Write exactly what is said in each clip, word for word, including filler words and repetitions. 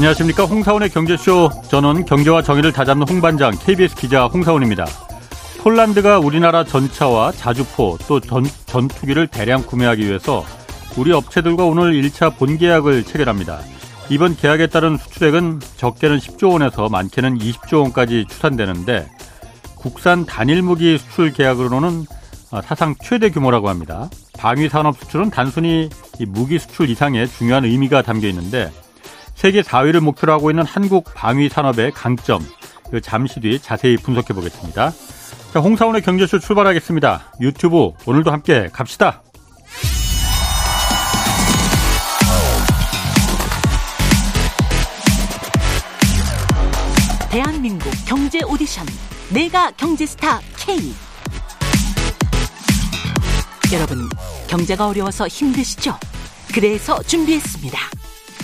안녕하십니까. 홍사원의 경제쇼. 저는 경제와 정의를 다잡는 홍반장 케이비에스 기자 홍사원입니다. 폴란드가 우리나라 전차와 자주포 또 전, 전투기를 대량 구매하기 위해서 우리 업체들과 오늘 일 차 본계약을 체결합니다. 이번 계약에 따른 수출액은 적게는 십조 원에서 많게는 이십조 원까지 추산되는데 국산 단일 무기 수출 계약으로는 사상 최대 규모라고 합니다. 방위산업 수출은 단순히 이 무기 수출 이상의 중요한 의미가 담겨 있는데 세계 사 위를 목표로 하고 있는 한국 방위산업의 강점, 잠시 뒤 자세히 분석해 보겠습니다. 자, 홍사원의 경제쇼 출발하겠습니다. 유튜브 오늘도 함께 갑시다. 대한민국 경제 오디션 내가 경제스타 K. 여러분, 경제가 어려워서 힘드시죠? 그래서 준비했습니다.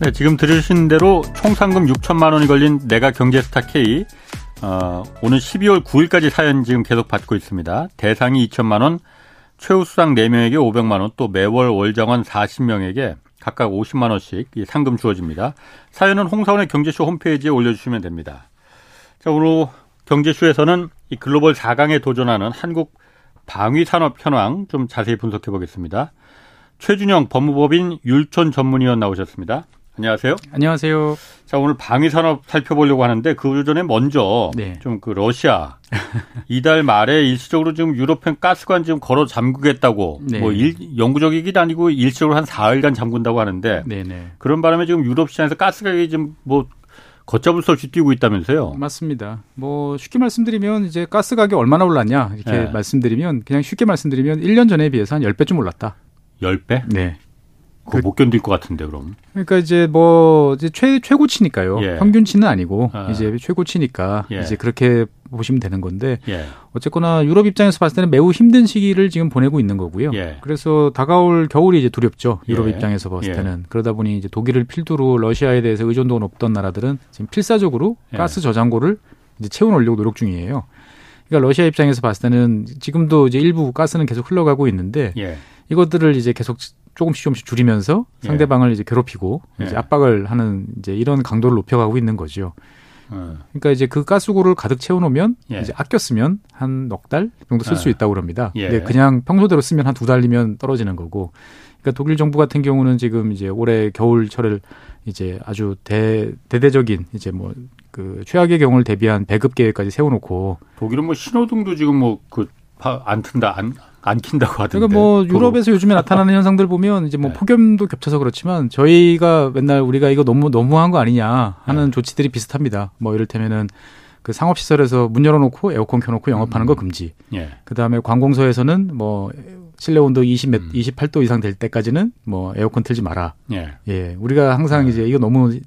네, 지금 들으신 대로 총 상금 육천만 원이 걸린 내가 경제스타 K. 어, 오늘 십이월 구일까지 사연 지금 계속 받고 있습니다. 대상이 이천만 원, 최우 수상 네 명에게 오백만 원, 또 매월 월정원 사십 명에게 각각 오십만 원씩 상금 주어집니다. 사연은 홍사원의 경제쇼 홈페이지에 올려주시면 됩니다. 자, 오늘 경제쇼에서는 이 글로벌 사 강에 도전하는 한국 방위산업 현황 좀 자세히 분석해 보겠습니다. 최준영 법무법인 율촌 전문위원 나오셨습니다. 안녕하세요. 안녕하세요. 자, 오늘 방위산업 살펴보려고 하는데 그 전에 먼저 네. 좀 그 러시아 이달 말에 일시적으로 지금 유럽행 가스관 지금 걸어 잠그겠다고 네. 뭐 일, 영구적이기도 아니고 일시적으로 한 사흘간 잠근다고 하는데 네, 네. 그런 바람에 지금 유럽 시장에서 가스 가격이 지금 뭐 걷잡을 수 없이 뛰고 있다면서요? 맞습니다. 뭐 쉽게 말씀드리면 이제 가스 가격이 얼마나 올랐냐 이렇게 네. 말씀드리면 그냥 쉽게 말씀드리면 일 년 전에 비해서 한 십 배쯤 올랐다. 십 배? 네. 그거 그, 못 견딜 것 같은데, 그럼. 그러니까 이제 뭐, 이제 최, 최고치니까요. 예. 평균치는 아니고, 아. 이제 최고치니까, 예. 이제 그렇게 보시면 되는 건데, 예. 어쨌거나 유럽 입장에서 봤을 때는 매우 힘든 시기를 지금 보내고 있는 거고요. 예. 그래서 다가올 겨울이 이제 두렵죠. 유럽 예. 입장에서 봤을 예. 때는. 그러다 보니 이제 독일을 필두로 러시아에 대해서 의존도가 높던 나라들은 지금 필사적으로 예. 가스 저장고를 이제 채워놓으려고 노력 중이에요. 그러니까 러시아 입장에서 봤을 때는 지금도 이제 일부 가스는 계속 흘러가고 있는데, 예. 이것들을 이제 계속 조금씩 조금씩 줄이면서 상대방을 예. 이제 괴롭히고 예. 이제 압박을 하는 이제 이런 강도를 높여가고 있는 거죠. 어. 그러니까 이제 그 가스고를 가득 채워놓으면 예. 이제 아껴 쓰면 한 넉 달 정도 쓸 수 어. 있다고 그럽니다. 예. 근데 그냥 평소대로 쓰면 한 두 달이면 떨어지는 거고. 그러니까 독일 정부 같은 경우는 지금 이제 올해 겨울철을 이제 아주 대 대대적인 이제 뭐 그 최악의 경우를 대비한 배급 계획까지 세워놓고. 독일은 뭐 신호등도 지금 뭐 그 안 튼다 안. 안 킨다고 하던데. 그러니까 뭐 유럽에서 도로. 요즘에 나타나는 현상들 보면 이제 뭐 네. 폭염도 겹쳐서 그렇지만 저희가 맨날 우리가 이거 너무 너무한 거 아니냐 하는 네. 조치들이 비슷합니다. 뭐 이를테면은 그 상업시설에서 문 열어놓고 에어컨 켜놓고 영업하는 음. 거 금지. 네. 그 다음에 관공서에서는 뭐 실내 온도 이십, 음. 이십팔 도 이상 될 때까지는 뭐 에어컨 틀지 마라. 네. 예, 우리가 항상 네. 이제 이거 너무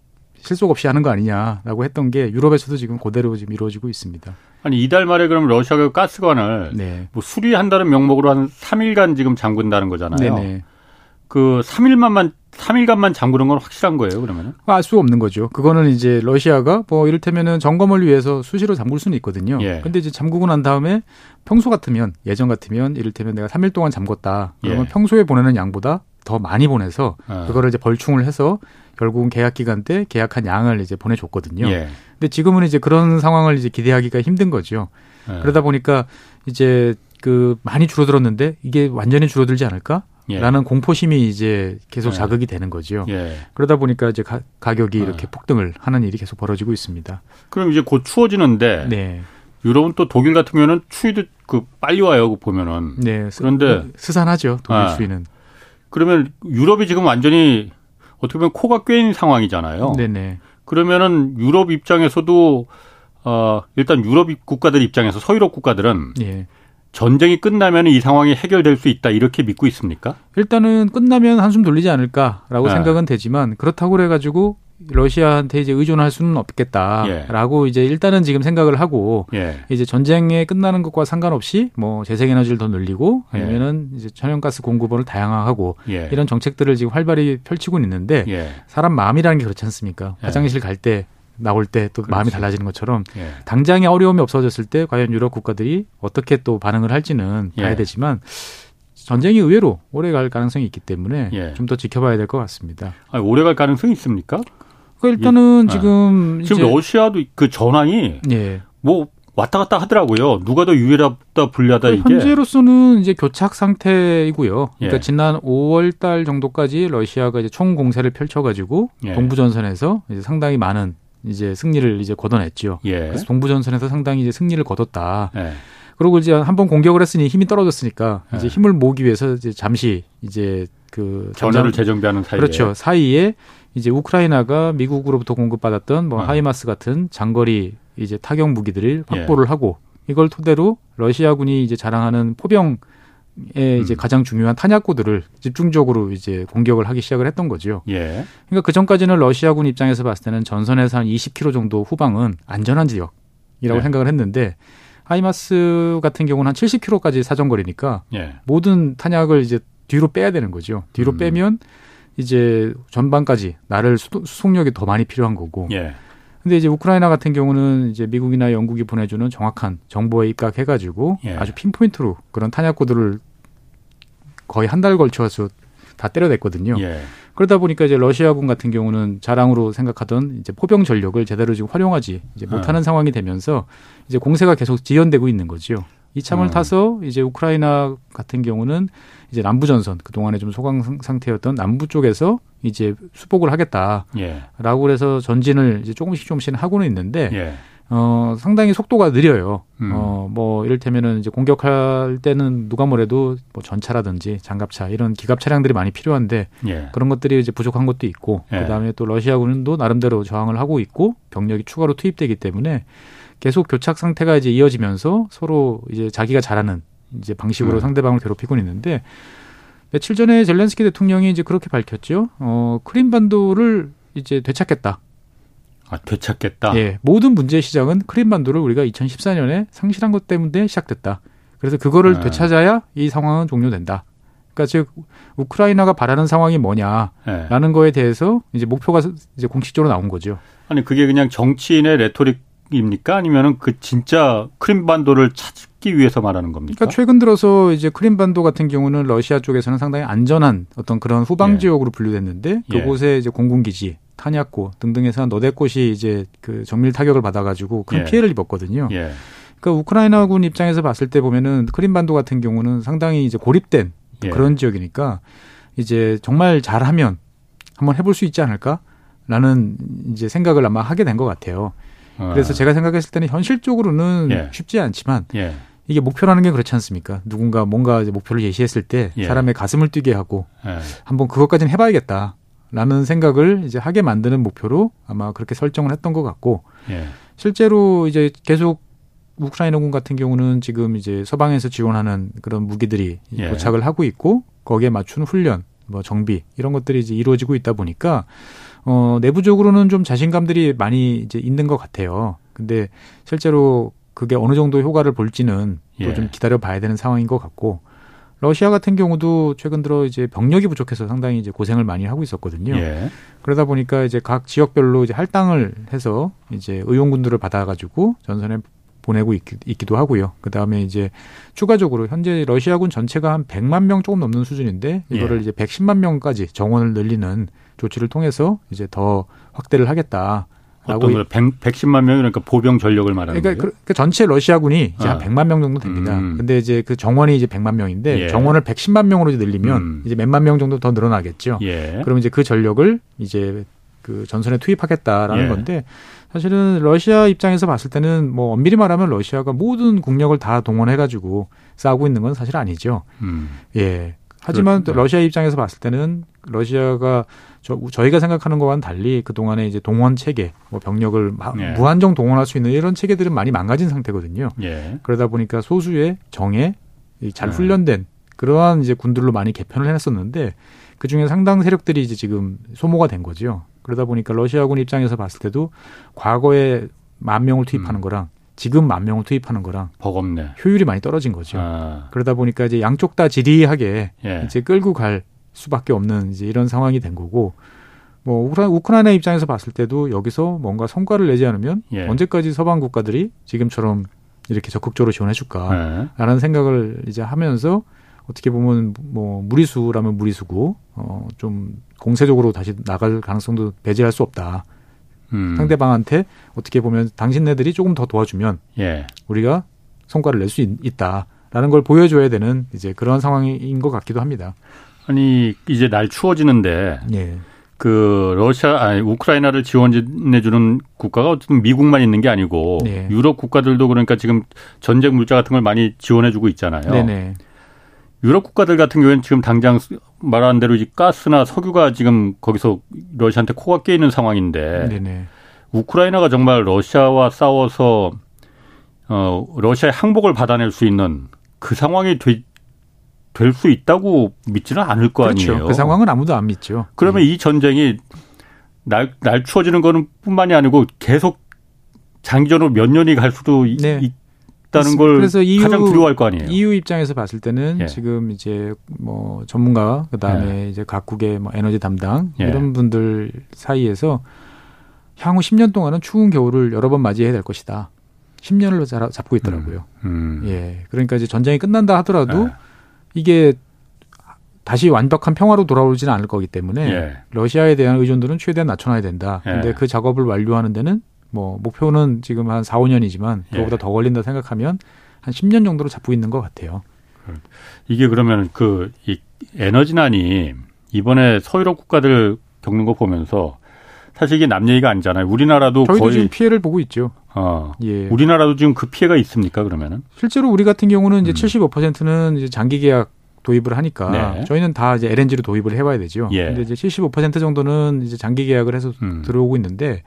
실속 없이 하는 거 아니냐라고 했던 게 유럽에서도 지금 그대로 지금 이루어지고 있습니다. 아니 이달 말에 그럼 러시아가 가스관을 네. 뭐 수리한다는 명목으로 한 삼 일간 지금 잠근다는 거잖아요. 네네. 그 삼 일만만 삼 일간만 잠그는 건 확실한 거예요, 그러면은? 알 수가 없는 거죠. 그거는 이제 러시아가 뭐 이를테면은 점검을 위해서 수시로 잠글 수는 있거든요. 예. 근데 이제 잠그고 난 다음에 평소 같으면 예전 같으면 이를테면 내가 삼 일 동안 잠궜다. 그러면 예. 평소에 보내는 양보다 더 많이 보내서 어. 그거를 이제 벌충을 해서 결국은 계약 기간 때 계약한 양을 이제 보내줬거든요. 예. 근데 지금은 이제 그런 상황을 이제 기대하기가 힘든 거죠. 예. 그러다 보니까 이제 그 많이 줄어들었는데 이게 완전히 줄어들지 않을까? 라는 예. 공포심이 이제 계속 예. 자극이 되는 거죠. 예. 그러다 보니까 이제 가, 가격이 예. 이렇게 폭등을 하는 일이 계속 벌어지고 있습니다. 그럼 이제 곧 추워지는데 네. 유럽은 또 독일 같은 경우는 추위도 그 빨리 와요. 보면은. 네. 스, 그런데 스산하죠. 독일 예. 추위는. 그러면 유럽이 지금 완전히 어떻게 보면 코가 꿰인 상황이잖아요. 네네. 그러면은 유럽 입장에서도 어, 일단 유럽 국가들 입장에서 서유럽 국가들은 예. 전쟁이 끝나면 이 상황이 해결될 수 있다 이렇게 믿고 있습니까? 일단은 끝나면 한숨 돌리지 않을까라고 네. 생각은 되지만 그렇다고 그래가지고 러시아한테 이제 의존할 수는 없겠다라고 예. 이제 일단은 지금 생각을 하고 예. 이제 전쟁이 끝나는 것과 상관없이 뭐 재생에너지를 더 늘리고 아니면은 예. 이제 천연가스 공급원을 다양화하고 예. 이런 정책들을 지금 활발히 펼치고 있는데 예. 사람 마음이라는 게 그렇지 않습니까? 예. 화장실 갈 때 나올 때 또 마음이 달라지는 것처럼 예. 당장의 어려움이 없어졌을 때 과연 유럽 국가들이 어떻게 또 반응을 할지는 봐야 예. 되지만 전쟁이 의외로 오래 갈 가능성이 있기 때문에 예. 좀 더 지켜봐야 될 것 같습니다. 아니, 오래 갈 가능성이 있습니까? 그러니까 일단은 예. 지금 예. 이제 지금 러시아도 그 전황이 예. 뭐 왔다 갔다 하더라고요. 누가 더 유리하다 불리하다 이게. 현재로서는 이제 교착 상태이고요. 그러니까 예. 지난 오월 달 정도까지 러시아가 이제 총 공세를 펼쳐가지고 예. 동부 전선에서 이제 상당히 많은 이제 승리를 이제 거둬냈죠. 예. 그래서 동부전선에서 상당히 이제 승리를 거뒀다. 예. 그리고 이제 한번 공격을 했으니 힘이 떨어졌으니까 예. 이제 힘을 모으기 위해서 이제 잠시 이제 그 전열을 잠잠... 재정비하는 사이에 그렇죠. 사이에 이제 우크라이나가 미국으로부터 공급받았던 뭐 음. 하이마스 같은 장거리 이제 타격 무기들을 확보를 예. 하고 이걸 토대로 러시아군이 이제 자랑하는 포병 에 이제 음. 가장 중요한 탄약고들을 집중적으로 이제 공격을 하기 시작을 했던 거죠. 예. 그러니까 그 전까지는 러시아군 입장에서 봤을 때는 전선에서 한 이십 킬로미터 정도 후방은 안전한 지역이라고 예. 생각을 했는데 하이마스 같은 경우는 한 칠십 킬로미터까지 사정거리니까 예. 모든 탄약을 이제 뒤로 빼야 되는 거죠. 뒤로 음. 빼면 이제 전방까지 나를 수, 수속력이 더 많이 필요한 거고. 예. 근데 이제 우크라이나 같은 경우는 이제 미국이나 영국이 보내주는 정확한 정보에 입각해가지고 예. 아주 핀포인트로 그런 탄약고들을 거의 한 달 걸쳐서 다 때려냈거든요. 예. 그러다 보니까 이제 러시아군 같은 경우는 자랑으로 생각하던 이제 포병 전력을 제대로 지금 활용하지 이제 못하는 음. 상황이 되면서 이제 공세가 계속 지연되고 있는 거죠. 이참을 음. 타서 이제 우크라이나 같은 경우는 이제 남부 전선 그 동안에 좀 소강 상태였던 남부 쪽에서 이제 수복을 하겠다라고 예. 그래서 전진을 이제 조금씩 조금씩 하고는 있는데 예. 어, 상당히 속도가 느려요. 음. 어, 뭐 이를테면은 이제 공격할 때는 누가 뭐래도 뭐 전차라든지 장갑차 이런 기갑 차량들이 많이 필요한데 예. 그런 것들이 이제 부족한 것도 있고 예. 그다음에 또 러시아군도 나름대로 저항을 하고 있고 병력이 추가로 투입되기 때문에 계속 교착 상태가 이제 이어지면서 서로 이제 자기가 잘하는 이제 방식으로 음. 상대방을 괴롭히고 있는데 며칠 전에 젤렌스키 대통령이 이제 그렇게 밝혔죠. 어, 크림반도를 이제 되찾겠다. 아, 되찾겠다. 예, 모든 문제의 시작은 크림반도를 우리가 이천십사 년에 상실한 것 때문에 시작됐다. 그래서 그거를 네. 되찾아야 이 상황은 종료된다. 그러니까 즉 우크라이나가 바라는 상황이 뭐냐라는 네. 거에 대해서 이제 목표가 이제 공식적으로 나온 거죠. 아니 그게 그냥 정치인의 레토릭입니까? 아니면은 그 진짜 크림반도를 찾기 위해서 말하는 겁니까? 그러니까 최근 들어서 이제 크림반도 같은 경우는 러시아 쪽에서는 상당히 안전한 어떤 그런 후방 예. 지역으로 분류됐는데 그곳에 예. 이제 공군기지 탄약고 등등에서 한 너댓 곳이 이제 그 정밀 타격을 받아가지고 큰 예. 피해를 입었거든요. 예. 그러니까 우크라이나군 입장에서 봤을 때 보면은 크림반도 같은 경우는 상당히 이제 고립된 예. 그런 지역이니까 이제 정말 잘하면 한번 해볼 수 있지 않을까라는 이제 생각을 아마 하게 된 것 같아요. 아. 그래서 제가 생각했을 때는 현실적으로는 예. 쉽지 않지만 예. 이게 목표라는 게 그렇지 않습니까? 누군가 뭔가 이제 목표를 예시했을 때 예. 사람의 가슴을 뛰게 하고 예. 한번 그것까지는 해봐야겠다. 라는 생각을 이제 하게 만드는 목표로 아마 그렇게 설정을 했던 것 같고 예. 실제로 이제 계속 우크라이나군 같은 경우는 지금 이제 서방에서 지원하는 그런 무기들이 예. 도착을 하고 있고 거기에 맞춘 훈련, 뭐 정비 이런 것들이 이제 이루어지고 있다 보니까 어, 내부적으로는 좀 자신감들이 많이 이제 있는 것 같아요. 근데 실제로 그게 어느 정도 효과를 볼지는 또 좀 예. 기다려 봐야 되는 상황인 것 같고. 러시아 같은 경우도 최근 들어 이제 병력이 부족해서 상당히 이제 고생을 많이 하고 있었거든요. 예. 그러다 보니까 이제 각 지역별로 이제 할당을 해서 이제 의용군들을 받아가지고 전선에 보내고 있, 있기도 하고요. 그 다음에 이제 추가적으로 현재 러시아군 전체가 한 백만 명 조금 넘는 수준인데 이거를 예. 이제 백십만 명까지 정원을 늘리는 조치를 통해서 이제 더 확대를 하겠다. 어떤 거예요? 백십만 명이 그러니까 보병 전력을 말하는 그러니까 거예요? 그러니까 전체 러시아군이 이제 아. 한 백만 명 정도 됩니다. 음. 근데 이제 그 정원이 이제 백만 명인데 예. 정원을 백십만 명으로 이제 늘리면 음. 이제 몇만 명 정도 더 늘어나겠죠. 예. 그럼 이제 그 전력을 이제 그 전선에 투입하겠다라는 예. 건데 사실은 러시아 입장에서 봤을 때는 뭐 엄밀히 말하면 러시아가 모든 국력을 다 동원해가지고 싸우고 있는 건 사실 아니죠. 음. 예. 하지만 또 러시아 입장에서 봤을 때는 러시아가 저, 저희가 생각하는 것과는 달리 그동안에 이제 동원 체계, 뭐 병력을 마, 예. 무한정 동원할 수 있는 이런 체계들은 많이 망가진 상태거든요. 예. 그러다 보니까 소수의 정예, 잘 훈련된 그러한 이제 군들로 많이 개편을 해놨었는데 그 중에 상당 세력들이 이제 지금 소모가 된 거죠. 그러다 보니까 러시아군 입장에서 봤을 때도 과거에 만 명을 투입하는 음. 거랑 지금 만 명을 투입하는 거랑 버겁네. 효율이 많이 떨어진 거죠. 아. 그러다 보니까 이제 양쪽 다 지리하게 예. 이제 끌고 갈 수밖에 없는 이제 이런 상황이 된 거고. 뭐 우크라이나 입장에서 봤을 때도 여기서 뭔가 성과를 내지 않으면 예. 언제까지 서방 국가들이 지금처럼 이렇게 적극적으로 지원해 줄까라는 예. 생각을 이제 하면서 어떻게 보면 뭐 무리수라면 무리수고 어 좀 공세적으로 다시 나갈 가능성도 배제할 수 없다. 음. 상대방한테 어떻게 보면 당신네들이 조금 더 도와주면 예. 우리가 성과를 낼 수 있다라는 걸 보여줘야 되는 이제 그런 상황인 것 같기도 합니다. 아니 이제 날 추워지는데. 예. 그 러시아 아니 우크라이나를 지원해 주는 국가가 어쨌든 미국만 있는 게 아니고 네. 유럽 국가들도 그러니까 지금 전쟁 물자 같은 걸 많이 지원해 주고 있잖아요. 네네. 유럽 국가들 같은 경우에는 지금 당장 말하는 대로 이제 가스나 석유가 지금 거기서 러시아한테 코가 깨 있는 상황인데 네네. 우크라이나가 정말 러시아와 싸워서 어 러시아의 항복을 받아낼 수 있는 그 상황이 되 될 수 있다고 믿지는 않을 거 그렇죠. 아니에요. 그 상황은 아무도 안 믿죠. 그러면 네. 이 전쟁이 날, 날 추워지는 거는 뿐만이 아니고 계속 장기전으로 몇 년이 갈 수도 네. 있다는 그렇습니다. 걸 그래서 이유, 가장 두려워할 거 아니에요. 이유 입장에서 봤을 때는 예. 지금 이제 뭐 전문가 그다음에 예. 이제 각국의 뭐 에너지 담당 예. 이런 분들 사이에서 향후 십 년 동안은 추운 겨울을 여러 번 맞이해야 될 것이다. 십 년을 잡고 있더라고요. 음, 음. 예, 그러니까 이제 전쟁이 끝난다 하더라도 예. 이게 다시 완벽한 평화로 돌아오지는 않을 거기 때문에 예. 러시아에 대한 의존도는 최대한 낮춰놔야 된다. 그런데 예. 그 작업을 완료하는 데는 뭐 목표는 지금 한 사, 오 년이지만 그거보다 예. 더 걸린다 생각하면 한 십 년 정도로 잡고 있는 것 같아요. 이게 그러면 그 이 에너지난이 이번에 서유럽 국가들 겪는 거 보면서 사실 이게 남 얘기가 아니잖아요. 우리나라도 저희도 거의 지금 피해를 보고 있죠. 어, 예. 우리나라도 지금 그 피해가 있습니까? 그러면은 실제로 우리 같은 경우는 이제 음. 칠십오 퍼센트는 이제 장기 계약 도입을 하니까 네. 저희는 다 이제 엘엔지로 도입을 해봐야 되죠. 예. 근데 이제 칠십오 퍼센트 정도는 이제 장기 계약을 해서 음. 들어오고 있는데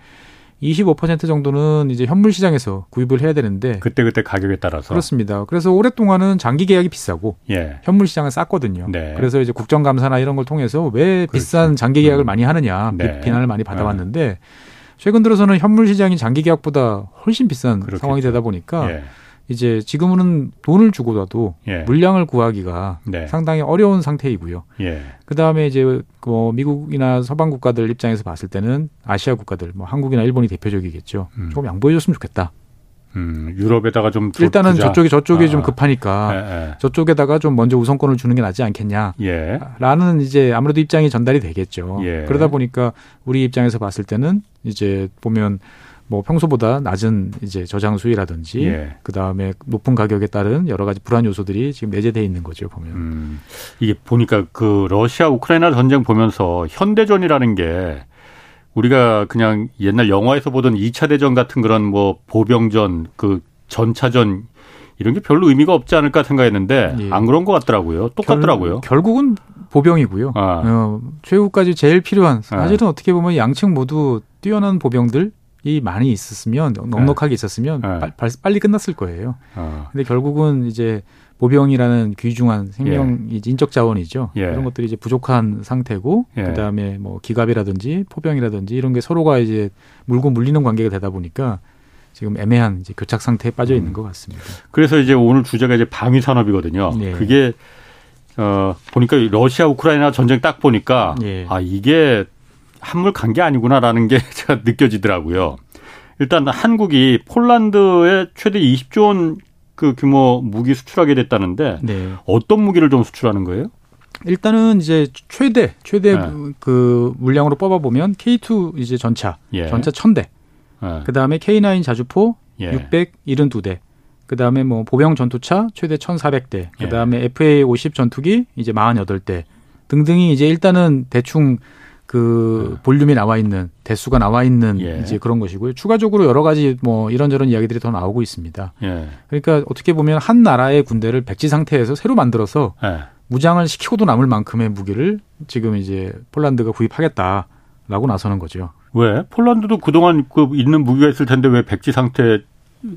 이십오 퍼센트 정도는 이제 현물 시장에서 구입을 해야 되는데 그때 그때 가격에 따라서 그렇습니다. 그래서 오랫동안은 장기 계약이 비싸고 예. 현물 시장은 쌌거든요. 네. 그래서 이제 국정감사나 이런 걸 통해서 왜 그렇죠. 비싼 장기 계약을 음. 많이 하느냐 네. 비난을 많이 받아왔는데 네. 최근 들어서는 현물 시장이 장기 계약보다 훨씬 비싼 그렇겠죠. 상황이 되다 보니까 예. 이제 지금은 돈을 주고라도 예. 물량을 구하기가 네. 상당히 어려운 상태이고요. 예. 그다음에 이제 뭐 미국이나 서방 국가들 입장에서 봤을 때는 아시아 국가들, 뭐 한국이나 일본이 대표적이겠죠. 음. 조금 양보해줬으면 좋겠다. 음, 유럽에다가 좀 줘, 일단은 주자. 저쪽이 저쪽이 아. 좀 급하니까 에, 에. 저쪽에다가 좀 먼저 우선권을 주는 게 낫지 않겠냐라는 예. 이제 아무래도 입장이 전달이 되겠죠. 예. 그러다 보니까 우리 입장에서 봤을 때는 이제 보면. 뭐 평소보다 낮은 이제 저장 수위라든지 예. 그다음에 높은 가격에 따른 여러 가지 불안 요소들이 지금 내재되어 있는 거죠, 보면. 음, 이게 보니까 그 러시아 우크라이나 전쟁 보면서 현대전이라는 게 우리가 그냥 옛날 영화에서 보던 이 차 대전 같은 그런 뭐 보병전, 그 전차전 이런 게 별로 의미가 없지 않을까 생각했는데 예. 안 그런 것 같더라고요. 똑같더라고요. 결, 결국은 보병이고요. 아. 어, 최후까지 제일 필요한 사실은 아. 어떻게 보면 양측 모두 뛰어난 보병들 이 많이 있었으면 넉넉하게 있었으면 네. 빨리, 빨리 끝났을 거예요. 어. 근데 결국은 이제 보병이라는 귀중한 생명 예. 인적 자원이죠. 예. 이런 것들이 이제 부족한 상태고 예. 그다음에 뭐 기갑이라든지 포병이라든지 이런 게 서로가 이제 물고 물리는 관계가 되다 보니까 지금 애매한 이제 교착 상태에 빠져 있는 음. 것 같습니다. 그래서 이제 오늘 주제가 이제 방위 산업이거든요. 예. 그게 어, 보니까 러시아 우크라이나 전쟁 딱 보니까 예. 아 이게 한물 간 게 아니구나라는 게 제가 느껴지더라고요. 일단 한국이 폴란드에 최대 이십조 원 그 규모 무기 수출하게 됐다는데 네. 어떤 무기를 좀 수출하는 거예요? 일단은 이제 최대 최대 네. 그 물량으로 뽑아 보면 케이 투 이제 전차 예. 전차 천 대, 예. 그 다음에 케이 나인 자주포 예. 육백칠십이 대, 그 다음에 뭐 보병 전투차 최대 천사백 대, 그 다음에 예. 에프에이 오십 전투기 이제 사십팔 대 등등이 이제 일단은 대충 그 아. 볼륨이 나와 있는 대수가 나와 있는 예. 이제 그런 것이고요. 추가적으로 여러 가지 뭐 이런저런 이야기들이 더 나오고 있습니다. 예. 그러니까 어떻게 보면 한 나라의 군대를 백지 상태에서 새로 만들어서 예. 무장을 시키고도 남을 만큼의 무기를 지금 이제 폴란드가 구입하겠다라고 나서는 거죠. 왜? 폴란드도 그동안 그 있는 무기가 있을 텐데 왜 백지 상태에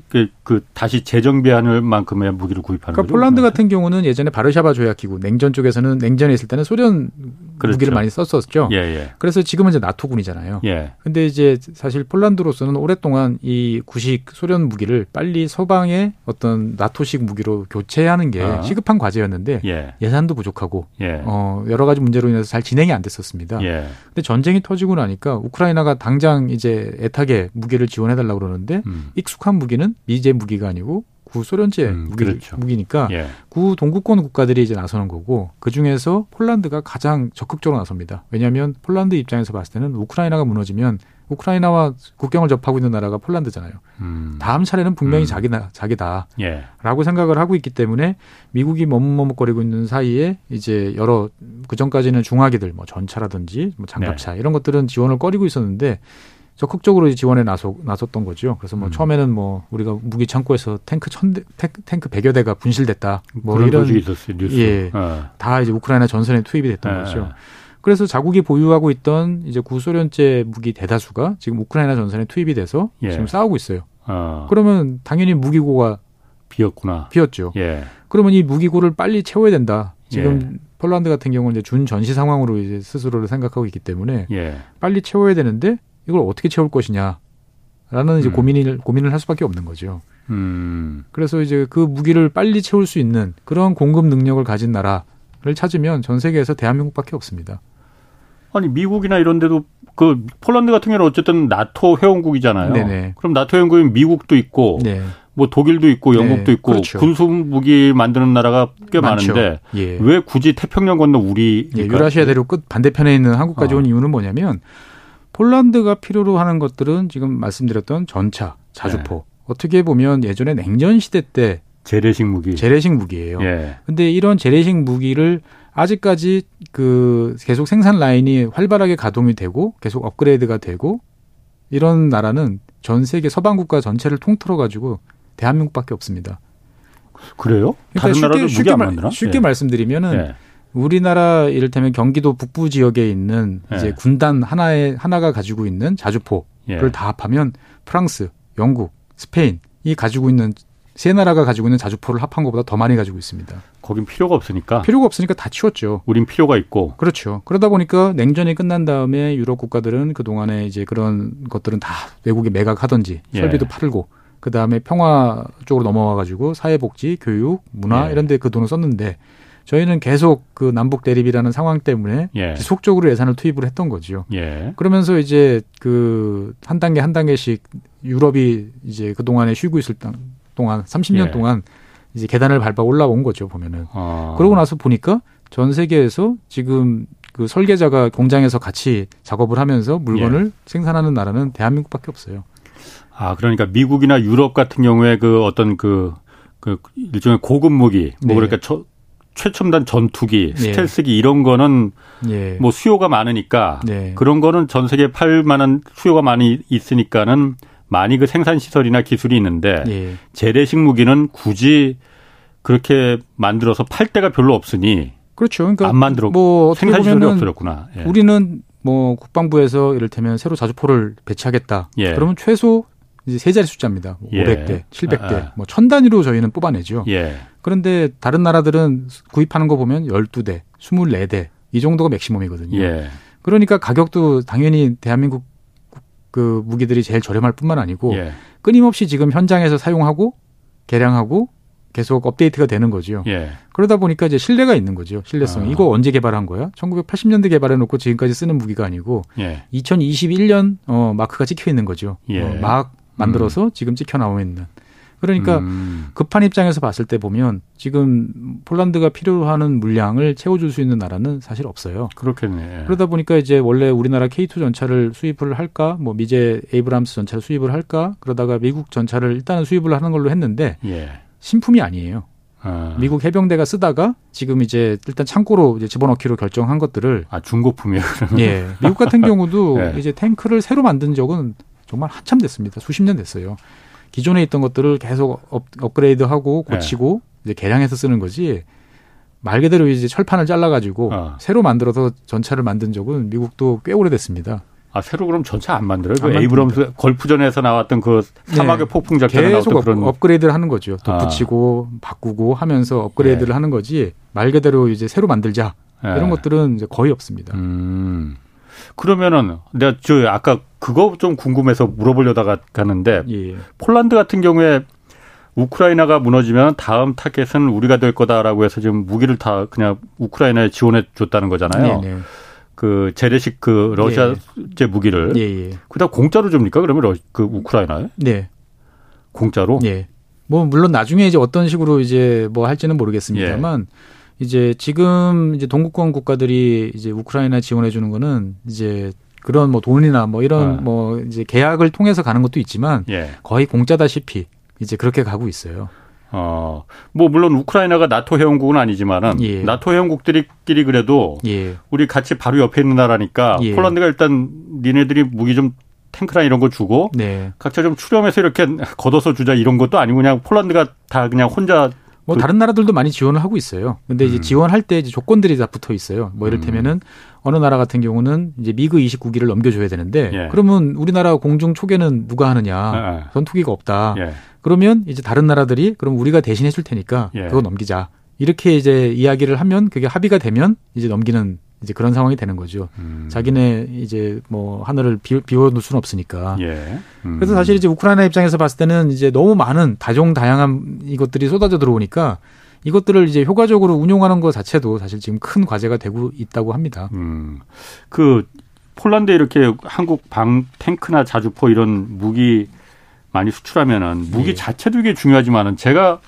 그, 그 다시 재정비하는 만큼의 무기를 구입하는 그러니까 거죠. 폴란드 우리나라에서? 같은 경우는 예전에 바르샤바 조약기구, 냉전 쪽에서는 냉전에 있을 때는 소련 그렇죠. 무기를 많이 썼었죠. 예, 예. 그래서 지금은 이제 나토군이잖아요. 예. 근데 이제 사실 폴란드로서는 오랫동안 이 구식 소련 무기를 빨리 서방의 어떤 나토식 무기로 교체하는 게 아. 시급한 과제였는데 예. 예산도 부족하고 예. 어, 여러 가지 문제로 인해서 잘 진행이 안 됐었습니다. 예. 근데 전쟁이 터지고 나니까 우크라이나가 당장 이제 애타게 무기를 지원해달라고 그러는데 음. 익숙한 무기 는 미제 무기가 아니고 구소련제 음, 무기, 그렇죠. 무기니까 예. 구동구권 국가들이 이제 나서는 거고 그중에서 폴란드가 가장 적극적으로 나섭니다. 왜냐하면 폴란드 입장에서 봤을 때는 우크라이나가 무너지면 우크라이나와 국경을 접하고 있는 나라가 폴란드잖아요. 음. 다음 차례는 분명히 음. 자기나, 자기다라고 예. 생각을 하고 있기 때문에 미국이 머뭇머뭇거리고 있는 사이에 이제 여러 그전까지는 중화기들 뭐 전차라든지 뭐 장갑차 네. 이런 것들은 지원을 꺼리고 있었는데 적극적으로 지원에 나서, 나섰던 거죠. 그래서 뭐 음. 처음에는 뭐 우리가 무기 창고에서 탱크 천대, 탱크 백여 대가 분실됐다. 뭐 그런 이런 소식이 있었어요. 뉴스. 예, 아. 다 이제 우크라이나 전선에 투입이 됐던 아. 거죠. 그래서 자국이 보유하고 있던 이제 구소련제 무기 대다수가 지금 우크라이나 전선에 투입이 돼서 예. 지금 싸우고 있어요. 아. 그러면 당연히 무기고가 비었구나. 비었죠. 예. 그러면 이 무기고를 빨리 채워야 된다. 지금 예. 폴란드 같은 경우는 이제 준전시 상황으로 이제 스스로를 생각하고 있기 때문에 예. 빨리 채워야 되는데. 이걸 어떻게 채울 것이냐라는 이제 음. 고민을 고민을 할 수밖에 없는 거죠. 음. 그래서 이제 그 무기를 빨리 채울 수 있는 그런 공급 능력을 가진 나라를 찾으면 전 세계에서 대한민국밖에 없습니다. 아니 미국이나 이런 데도 그 폴란드 같은 경우는 어쨌든 나토 회원국이잖아요. 네네. 그럼 나토 회원국인 미국도 있고 네. 뭐 독일도 있고 영국도 네. 있고 그렇죠. 군수 무기 만드는 나라가 꽤 많죠. 많은데 예. 왜 굳이 태평양 건너 우리 예, 유라시아 대륙 끝 반대편에 있는 한국까지 아. 온 이유는 뭐냐면. 폴란드가 필요로 하는 것들은 지금 말씀드렸던 전차, 자주포. 네. 어떻게 보면 예전에 냉전 시대 때 재래식 무기, 재래식 무기예요. 그런데 예. 이런 재래식 무기를 아직까지 그 계속 생산 라인이 활발하게 가동이 되고 계속 업그레이드가 되고 이런 나라는 전 세계 서방 국가 전체를 통틀어 가지고 대한민국밖에 없습니다. 그래요? 그러니까 다른 쉽게, 나라도 무기 안 만드나? 쉽게 예. 말씀드리면은. 예. 우리나라 이를테면 경기도 북부 지역에 있는 예. 이제 군단 하나에 하나가 가지고 있는 자주포를 예. 다 합하면 프랑스, 영국, 스페인이 가지고 있는 세 나라가 가지고 있는 자주포를 합한 것보다 더 많이 가지고 있습니다. 거긴 필요가 없으니까. 필요가 없으니까 다 치웠죠. 우린 필요가 있고. 그렇죠. 그러다 보니까 냉전이 끝난 다음에 유럽 국가들은 그동안에 이제 그런 것들은 다 외국에 매각하든지 예. 설비도 팔고 그다음에 평화 쪽으로 넘어와 가지고 사회 복지, 교육, 문화 예. 이런 데 그 돈을 썼는데 저희는 계속 그 남북 대립이라는 상황 때문에 예. 지속적으로 예산을 투입을 했던 거죠. 예. 그러면서 이제 그 한 단계 한 단계씩 유럽이 이제 그 동안에 쉬고 있을 동안 삼십 년 예. 동안 이제 계단을 밟아 올라온 거죠 보면은. 아. 그러고 나서 보니까 전 세계에서 지금 그 설계자가 공장에서 같이 작업을 하면서 물건을 예. 생산하는 나라는 대한민국밖에 없어요. 아 그러니까 미국이나 유럽 같은 경우에 그 어떤 그, 그 일종의 고급 무기 뭐 네. 그러니까 저 최첨단 전투기, 스텔스기 예. 이런 거는 예. 뭐 수요가 많으니까 예. 그런 거는 전 세계에 팔 만한 수요가 많이 있으니까는 많이 그 생산시설이나 기술이 있는데 예. 재래식 무기는 굳이 그렇게 만들어서 팔 데가 별로 없으니 그렇죠. 그러니까 안 만들었고 뭐 생산시설이 없어졌구나. 예. 우리는 뭐 국방부에서 이를테면 새로 자주포를 배치하겠다. 예. 그러면 최소 이제 세 자리 숫자입니다. 예. 오백 대, 칠백 대, 아. 뭐 천 단위로 저희는 뽑아내죠. 예. 그런데 다른 나라들은 구입하는 거 보면 열두 대, 스물네 대 이 정도가 맥시멈이거든요. 예. 그러니까 가격도 당연히 대한민국 그 무기들이 제일 저렴할 뿐만 아니고 예. 끊임없이 지금 현장에서 사용하고 개량하고 계속 업데이트가 되는 거죠. 예. 그러다 보니까 이제 신뢰가 있는 거죠. 신뢰성이. 아. 이거 언제 개발한 거야? 천구백팔십 년대 개발해놓고 지금까지 쓰는 무기가 아니고 예. 이천이십일 년 어, 마크가 찍혀 있는 거죠. 예. 어, 막 만들어서 음. 지금 찍혀 나오고 있는. 그러니까 음. 급한 입장에서 봤을 때 보면 지금 폴란드가 필요하는 물량을 채워줄 수 있는 나라는 사실 없어요. 그렇겠네. 그러다 보니까 이제 원래 우리나라 케이 투 전차를 수입을 할까, 뭐 미제 에이브람스 전차를 수입을 할까, 그러다가 미국 전차를 일단은 수입을 하는 걸로 했는데 예. 신품이 아니에요. 아. 미국 해병대가 쓰다가 지금 이제 일단 창고로 이제 집어넣기로 결정한 것들을 아 중고품이에요. 예. 미국 같은 경우도 예. 이제 탱크를 새로 만든 적은 정말 한참 됐습니다. 수십 년 됐어요. 기존에 있던 것들을 계속 업, 업그레이드하고 고치고 네. 이제 개량해서 쓰는 거지 말 그대로 이제 철판을 잘라가지고 어. 새로 만들어서 전차를 만든 적은 미국도 꽤 오래됐습니다. 아, 새로 그럼 전체 안 만들어요? 그 에이브람스 걸프전에서 나왔던 그 사막의 네. 폭풍 작전에 나왔던 업, 그런. 업그레이드를 하는 거죠. 또 아. 붙이고 바꾸고 하면서 업그레이드를 네. 하는 거지 말 그대로 이제 새로 만들자 네. 이런 것들은 이제 거의 없습니다. 음. 그러면은 내가 저 아까 그거 좀 궁금해서 물어보려다가 가는데 예. 폴란드 같은 경우에 우크라이나가 무너지면 다음 타겟은 우리가 될 거다라고 해서 지금 무기를 다 그냥 우크라이나에 지원해 줬다는 거잖아요. 네네. 그 재래식 그 러시아제 예. 무기를. 예예. 그다 공짜로 줍니까? 그러면 러, 그 우크라이나에? 네. 공짜로? 예. 뭐 물론 나중에 이제 어떤 식으로 이제 뭐 할지는 모르겠습니다만. 예. 이제 지금 이제 동구권 국가들이 이제 우크라이나 지원해 주는 거는 이제 그런 뭐 돈이나 뭐 이런 아. 뭐 이제 계약을 통해서 가는 것도 있지만 예. 거의 공짜다시피 이제 그렇게 가고 있어요. 어, 뭐 물론 우크라이나가 나토 회원국은 아니지만은 예. 나토 회원국들끼리 그래도 예. 우리 같이 바로 옆에 있는 나라니까 예. 폴란드가 일단 니네들이 무기 좀 탱크나 이런 거 주고 네. 각자 좀 추렴해서 이렇게 걷어서 주자 이런 것도 아니고 그냥 폴란드가 다 그냥 혼자 뭐 그, 다른 나라들도 많이 지원을 하고 있어요. 근데 음. 이제 지원할 때 이제 조건들이 다 붙어 있어요. 뭐 이를테면은 어느 나라 같은 경우는 이제 미그 이십구 기를 넘겨줘야 되는데 예. 그러면 우리나라 공중 초계는 누가 하느냐? 예. 전투기가 없다. 예. 그러면 이제 다른 나라들이 그럼 우리가 대신 해줄 테니까 예. 그거 넘기자. 이렇게 이제 이야기를 하면 그게 합의가 되면 이제 넘기는 이제 그런 상황이 되는 거죠. 음. 자기네 이제 뭐 하늘을 비워 놓을 수는 없으니까. 예. 음. 그래서 사실 이제 우크라이나 입장에서 봤을 때는 이제 너무 많은 다종다양한 이것들이 쏟아져 들어오니까 이것들을 이제 효과적으로 운용하는 것 자체도 사실 지금 큰 과제가 되고 있다고 합니다. 음. 그 폴란드에 이렇게 한국 방 탱크나 자주포 이런 무기 많이 수출하면은 무기 예. 자체도 이게 중요하지만은 제가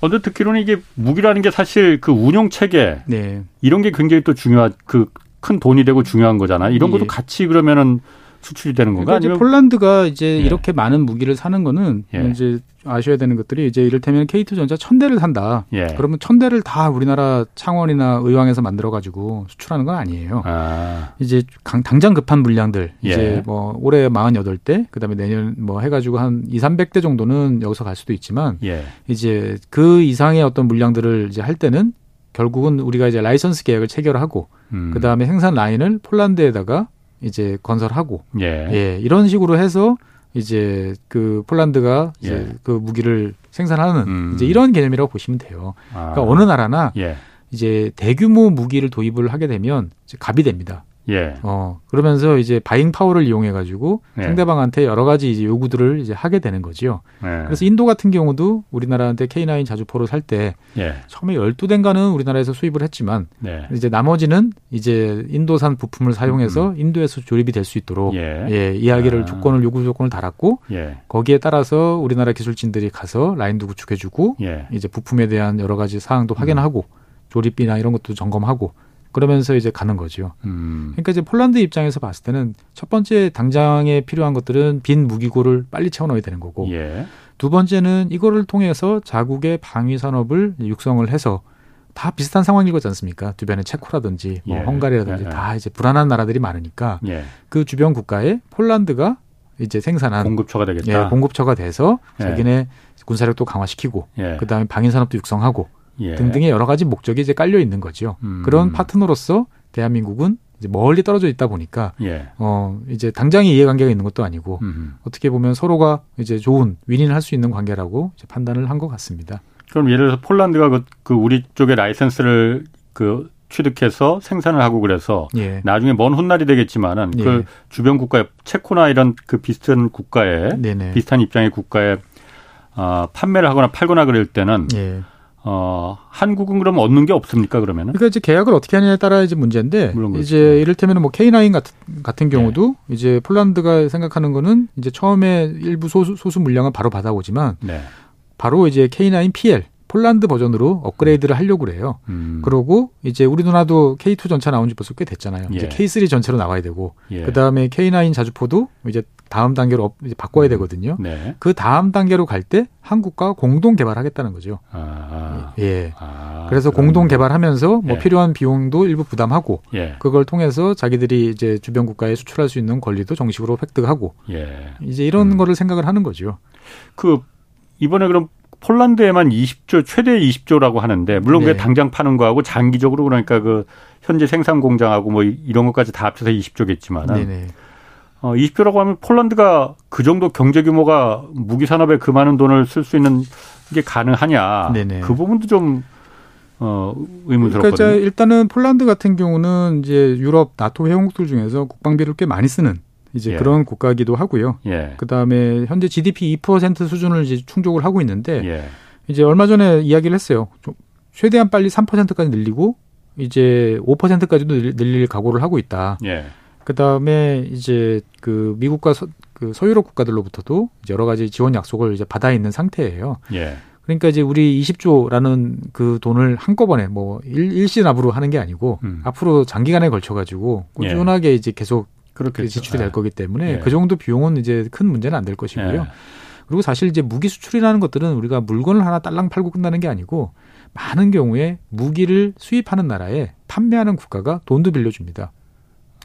언뜻 듣기로는 이게 무기라는 게 사실 그 운용 체계 네. 이런 게 굉장히 또 중요한 그 큰 돈이 되고 중요한 거잖아요. 이런 것도 예. 같이 그러면은 수출이 되는 건가? 그러니까 아니면 폴란드가 이제 예. 이렇게 많은 무기를 사는 거는 예. 이제 아셔야 되는 것들이 이제 이를테면 케이투 전차 천 대를 산다. 예. 그러면 천 대를 다 우리나라 창원이나 의왕에서 만들어 가지고 수출하는 건 아니에요. 아. 이제 강, 당장 급한 물량들 예. 이제 뭐 올해 사십팔 대 그다음에 내년 뭐 해가지고 한 이삼백 대 정도는 여기서 갈 수도 있지만 예. 이제 그 이상의 어떤 물량들을 이제 할 때는 결국은 우리가 이제 라이선스 계약을 체결하고 음. 그다음에 생산 라인을 폴란드에다가 이제 건설하고 예. 예 이런 식으로 해서 이제 그 폴란드가 이제 예. 그 무기를 생산하는 음. 이제 이런 개념이라고 보시면 돼요. 아. 그러니까 어느 나라나 예. 이제 대규모 무기를 도입을 하게 되면 이제 갑이 됩니다. 예. 어 그러면서 이제 바잉 파워를 이용해 가지고 예. 상대방한테 여러 가지 이제 요구들을 이제 하게 되는 거지요. 예. 그래서 인도 같은 경우도 우리나라한테 케이나인 자주포를 살 때 예. 처음에 열두 대인가는 우리나라에서 수입을 했지만 예. 이제 나머지는 이제 인도산 부품을 사용해서 음. 인도에서 조립이 될 수 있도록 예. 예, 이야기를 아. 조건을 요구 조건을 달았고 예. 거기에 따라서 우리나라 기술진들이 가서 라인도 구축해 주고 예. 이제 부품에 대한 여러 가지 사항도 음. 확인하고 조립비나 이런 것도 점검하고 그러면서 이제 가는 거죠. 음. 그러니까 이제 폴란드 입장에서 봤을 때는 첫 번째 당장에 필요한 것들은 빈 무기고를 빨리 채워넣어야 되는 거고 예. 두 번째는 이거를 통해서 자국의 방위 산업을 육성을 해서 다 비슷한 상황인 거지 않습니까? 주변에 체코라든지 뭐 예. 헝가리라든지 예. 다 이제 불안한 나라들이 많으니까 예. 그 주변 국가에 폴란드가 이제 생산한 공급처가 되겠다. 예, 공급처가 돼서 예. 자기네 군사력도 강화시키고 예. 그다음에 방위 산업도 육성하고 예. 등등의 여러 가지 목적이 이제 깔려 있는 거죠. 음. 그런 파트너로서 대한민국은 이제 멀리 떨어져 있다 보니까 예. 어 이제 당장에 이해관계가 있는 것도 아니고 음. 어떻게 보면 서로가 이제 좋은 윈윈을 할 수 있는 관계라고 이제 판단을 한 것 같습니다. 그럼 예를 들어서 폴란드가 그, 그 우리 쪽에 라이센스를 그 취득해서 생산을 하고 그래서 예. 나중에 먼 훗날이 되겠지만은 예. 그 주변 국가에 체코나 이런 그 비슷한 국가에 네네. 비슷한 입장의 국가에 어, 판매를 하거나 팔거나 그럴 때는. 예. 어, 한국은 그럼 얻는 게 없습니까, 그러면은? 그러니까 이제 계약을 어떻게 하느냐에 따라 이제 문제인데, 이제 이를테면 뭐 케이나인 같은, 같은 경우도 네. 이제 폴란드가 생각하는 거는 이제 처음에 일부 소수, 소수 물량은 바로 받아오지만, 네. 바로 이제 케이나인 피엘, 폴란드 버전으로 업그레이드를 하려고 그래요. 음. 그러고 이제 우리 누나도 케이투 전차 나온 지 벌써 꽤 됐잖아요. 예. 이제 케이쓰리 전체로 나와야 되고, 예. 그 다음에 케이나인 자주포도 이제 다음 단계로 업, 이제 바꿔야 되거든요. 네. 그 다음 단계로 갈 때 한국과 공동 개발하겠다는 거죠. 아, 예. 아, 그래서 그럼. 공동 개발하면서 뭐 예. 필요한 비용도 일부 부담하고 예. 그걸 통해서 자기들이 이제 주변 국가에 수출할 수 있는 권리도 정식으로 획득하고 예. 이제 이런 음. 거를 생각을 하는 거죠. 그 이번에 그럼 폴란드에만 이십 조 최대 이십 조라고 하는데 물론 네. 그게 당장 파는 거하고 장기적으로 그러니까 그 현재 생산 공장하고 뭐 이런 것까지 다 합쳐서 이십 조겠지만은. 네네. 이십 조라고 하면 폴란드가 그 정도 경제 규모가 무기 산업에 그 많은 돈을 쓸 수 있는 게 가능하냐. 네네. 그 부분도 좀 어, 의문스럽거든요. 그러니까 일단은 폴란드 같은 경우는 이제 유럽 나토 회원국들 중에서 국방비를 꽤 많이 쓰는 이제 예. 그런 국가이기도 하고요. 예. 그 다음에 현재 지디피 이 퍼센트 수준을 이제 충족을 하고 있는데 예. 이제 얼마 전에 이야기를 했어요. 최대한 빨리 삼 퍼센트까지 늘리고 이제 오 퍼센트까지도 늘릴 각오를 하고 있다. 예. 그 다음에 이제 그 미국과 서, 그 서유럽 국가들로부터도 이제 여러 가지 지원 약속을 이제 받아 있는 상태예요. 예. 그러니까 이제 우리 이십 조라는 그 돈을 한꺼번에 뭐 일, 일시납으로 하는 게 아니고 음. 앞으로 장기간에 걸쳐가지고 꾸준하게 예. 이제 계속 그렇게 지출이 될 거기 때문에 예. 그 정도 비용은 이제 큰 문제는 안 될 것이고요. 예. 그리고 사실 이제 무기 수출이라는 것들은 우리가 물건을 하나 딸랑 팔고 끝나는 게 아니고 많은 경우에 무기를 수입하는 나라에 판매하는 국가가 돈도 빌려줍니다.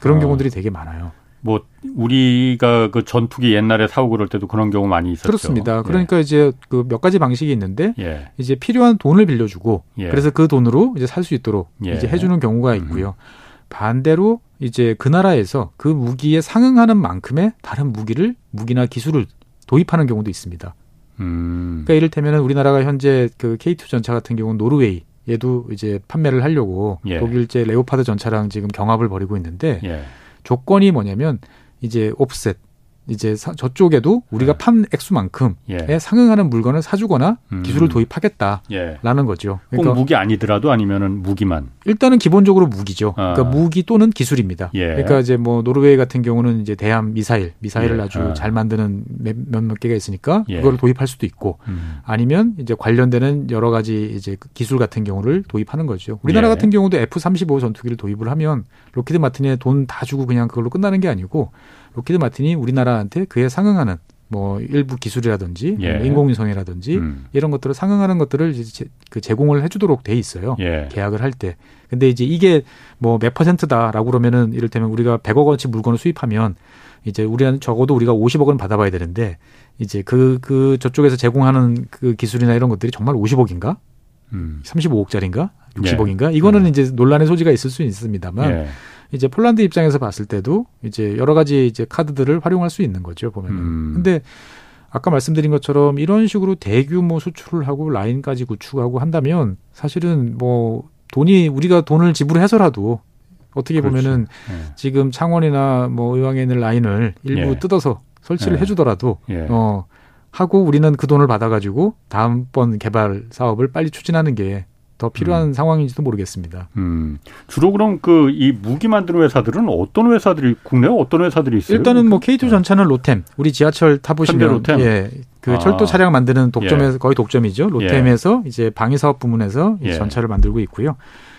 그런 어. 경우들이 되게 많아요. 뭐 우리가 그 전투기 옛날에 사오고 그럴 때도 그런 경우 많이 있었죠. 그렇습니다. 그러니까 예. 이제 그 몇 가지 방식이 있는데 예. 이제 필요한 돈을 빌려주고 예. 그래서 그 돈으로 이제 살 수 있도록 예. 이제 해주는 경우가 있고요. 음. 반대로 이제 그 나라에서 그 무기에 상응하는 만큼의 다른 무기를 무기나 기술을 도입하는 경우도 있습니다. 음. 그러니까 이를테면은 우리나라가 현재 그 케이 투 전차 같은 경우는 노르웨이 얘도 이제 판매를 하려고 예. 독일제 레오파드 전차랑 지금 경합을 벌이고 있는데. 예. 조건이 뭐냐면 이제 옵셋 이제 사, 저쪽에도 우리가 네. 판 액수만큼에 예. 상응하는 물건을 사주거나 음. 기술을 도입하겠다라는 예. 거죠. 그러니까 꼭 무기 아니더라도 아니면은 무기만. 일단은 기본적으로 무기죠. 아. 그러니까 무기 또는 기술입니다. 예. 그러니까 이제 뭐 노르웨이 같은 경우는 이제 대함 미사일, 미사일을 예. 아주 아. 잘 만드는 몇몇 몇 개가 있으니까 예. 그걸 도입할 수도 있고, 음. 아니면 이제 관련되는 여러 가지 이제 기술 같은 경우를 도입하는 거죠. 우리나라 예. 같은 경우도 에프 삼십오 전투기를 도입을 하면 로키드 마틴에 돈 다 주고 그냥 그걸로 끝나는 게 아니고. 로키드 마틴이 우리나라한테 그에 상응하는 뭐 일부 기술이라든지 예. 인공위성이라든지 음. 이런 것들을 상응하는 것들을 이제 제, 제공을 해주도록 돼 있어요. 예. 계약을 할 때. 근데 이제 이게 뭐 몇 퍼센트다라고 그러면은 이를테면 우리가 백억 원치 물건을 수입하면 이제 우리는 적어도 우리가 오십억은 받아봐야 되는데 이제 그, 그 저쪽에서 제공하는 그 기술이나 이런 것들이 정말 오십억인가? 음. 삼십오억짜리인가? 육십억인가? 예. 이거는 예. 이제 논란의 소지가 있을 수는 있습니다만. 예. 이제 폴란드 입장에서 봤을 때도 이제 여러 가지 이제 카드들을 활용할 수 있는 거죠, 보면은. 음. 근데 아까 말씀드린 것처럼 이런 식으로 대규모 수출을 하고 라인까지 구축하고 한다면 사실은 뭐 돈이 우리가 돈을 지불해서라도 어떻게 그렇죠. 보면은 예. 지금 창원이나 뭐 의왕에 있는 라인을 일부 예. 뜯어서 설치를 예. 해주더라도 예. 어, 하고 우리는 그 돈을 받아가지고 다음번 개발 사업을 빨리 추진하는 게 더 필요한 음. 상황인지도 모르겠습니다. 음. 주로 그럼 그 이 무기 만드는 회사들은 어떤 회사들이 국내에 어떤 회사들이 있어요? 일단은 뭐 케이 투 전차는 로템, 우리 지하철 타보시면 로템? 예, 그 아. 철도 차량 만드는 독점에서 예. 거의 독점이죠. 로템에서 예. 이제 방위 사업 부문에서 예. 전차를 만들고 있고요.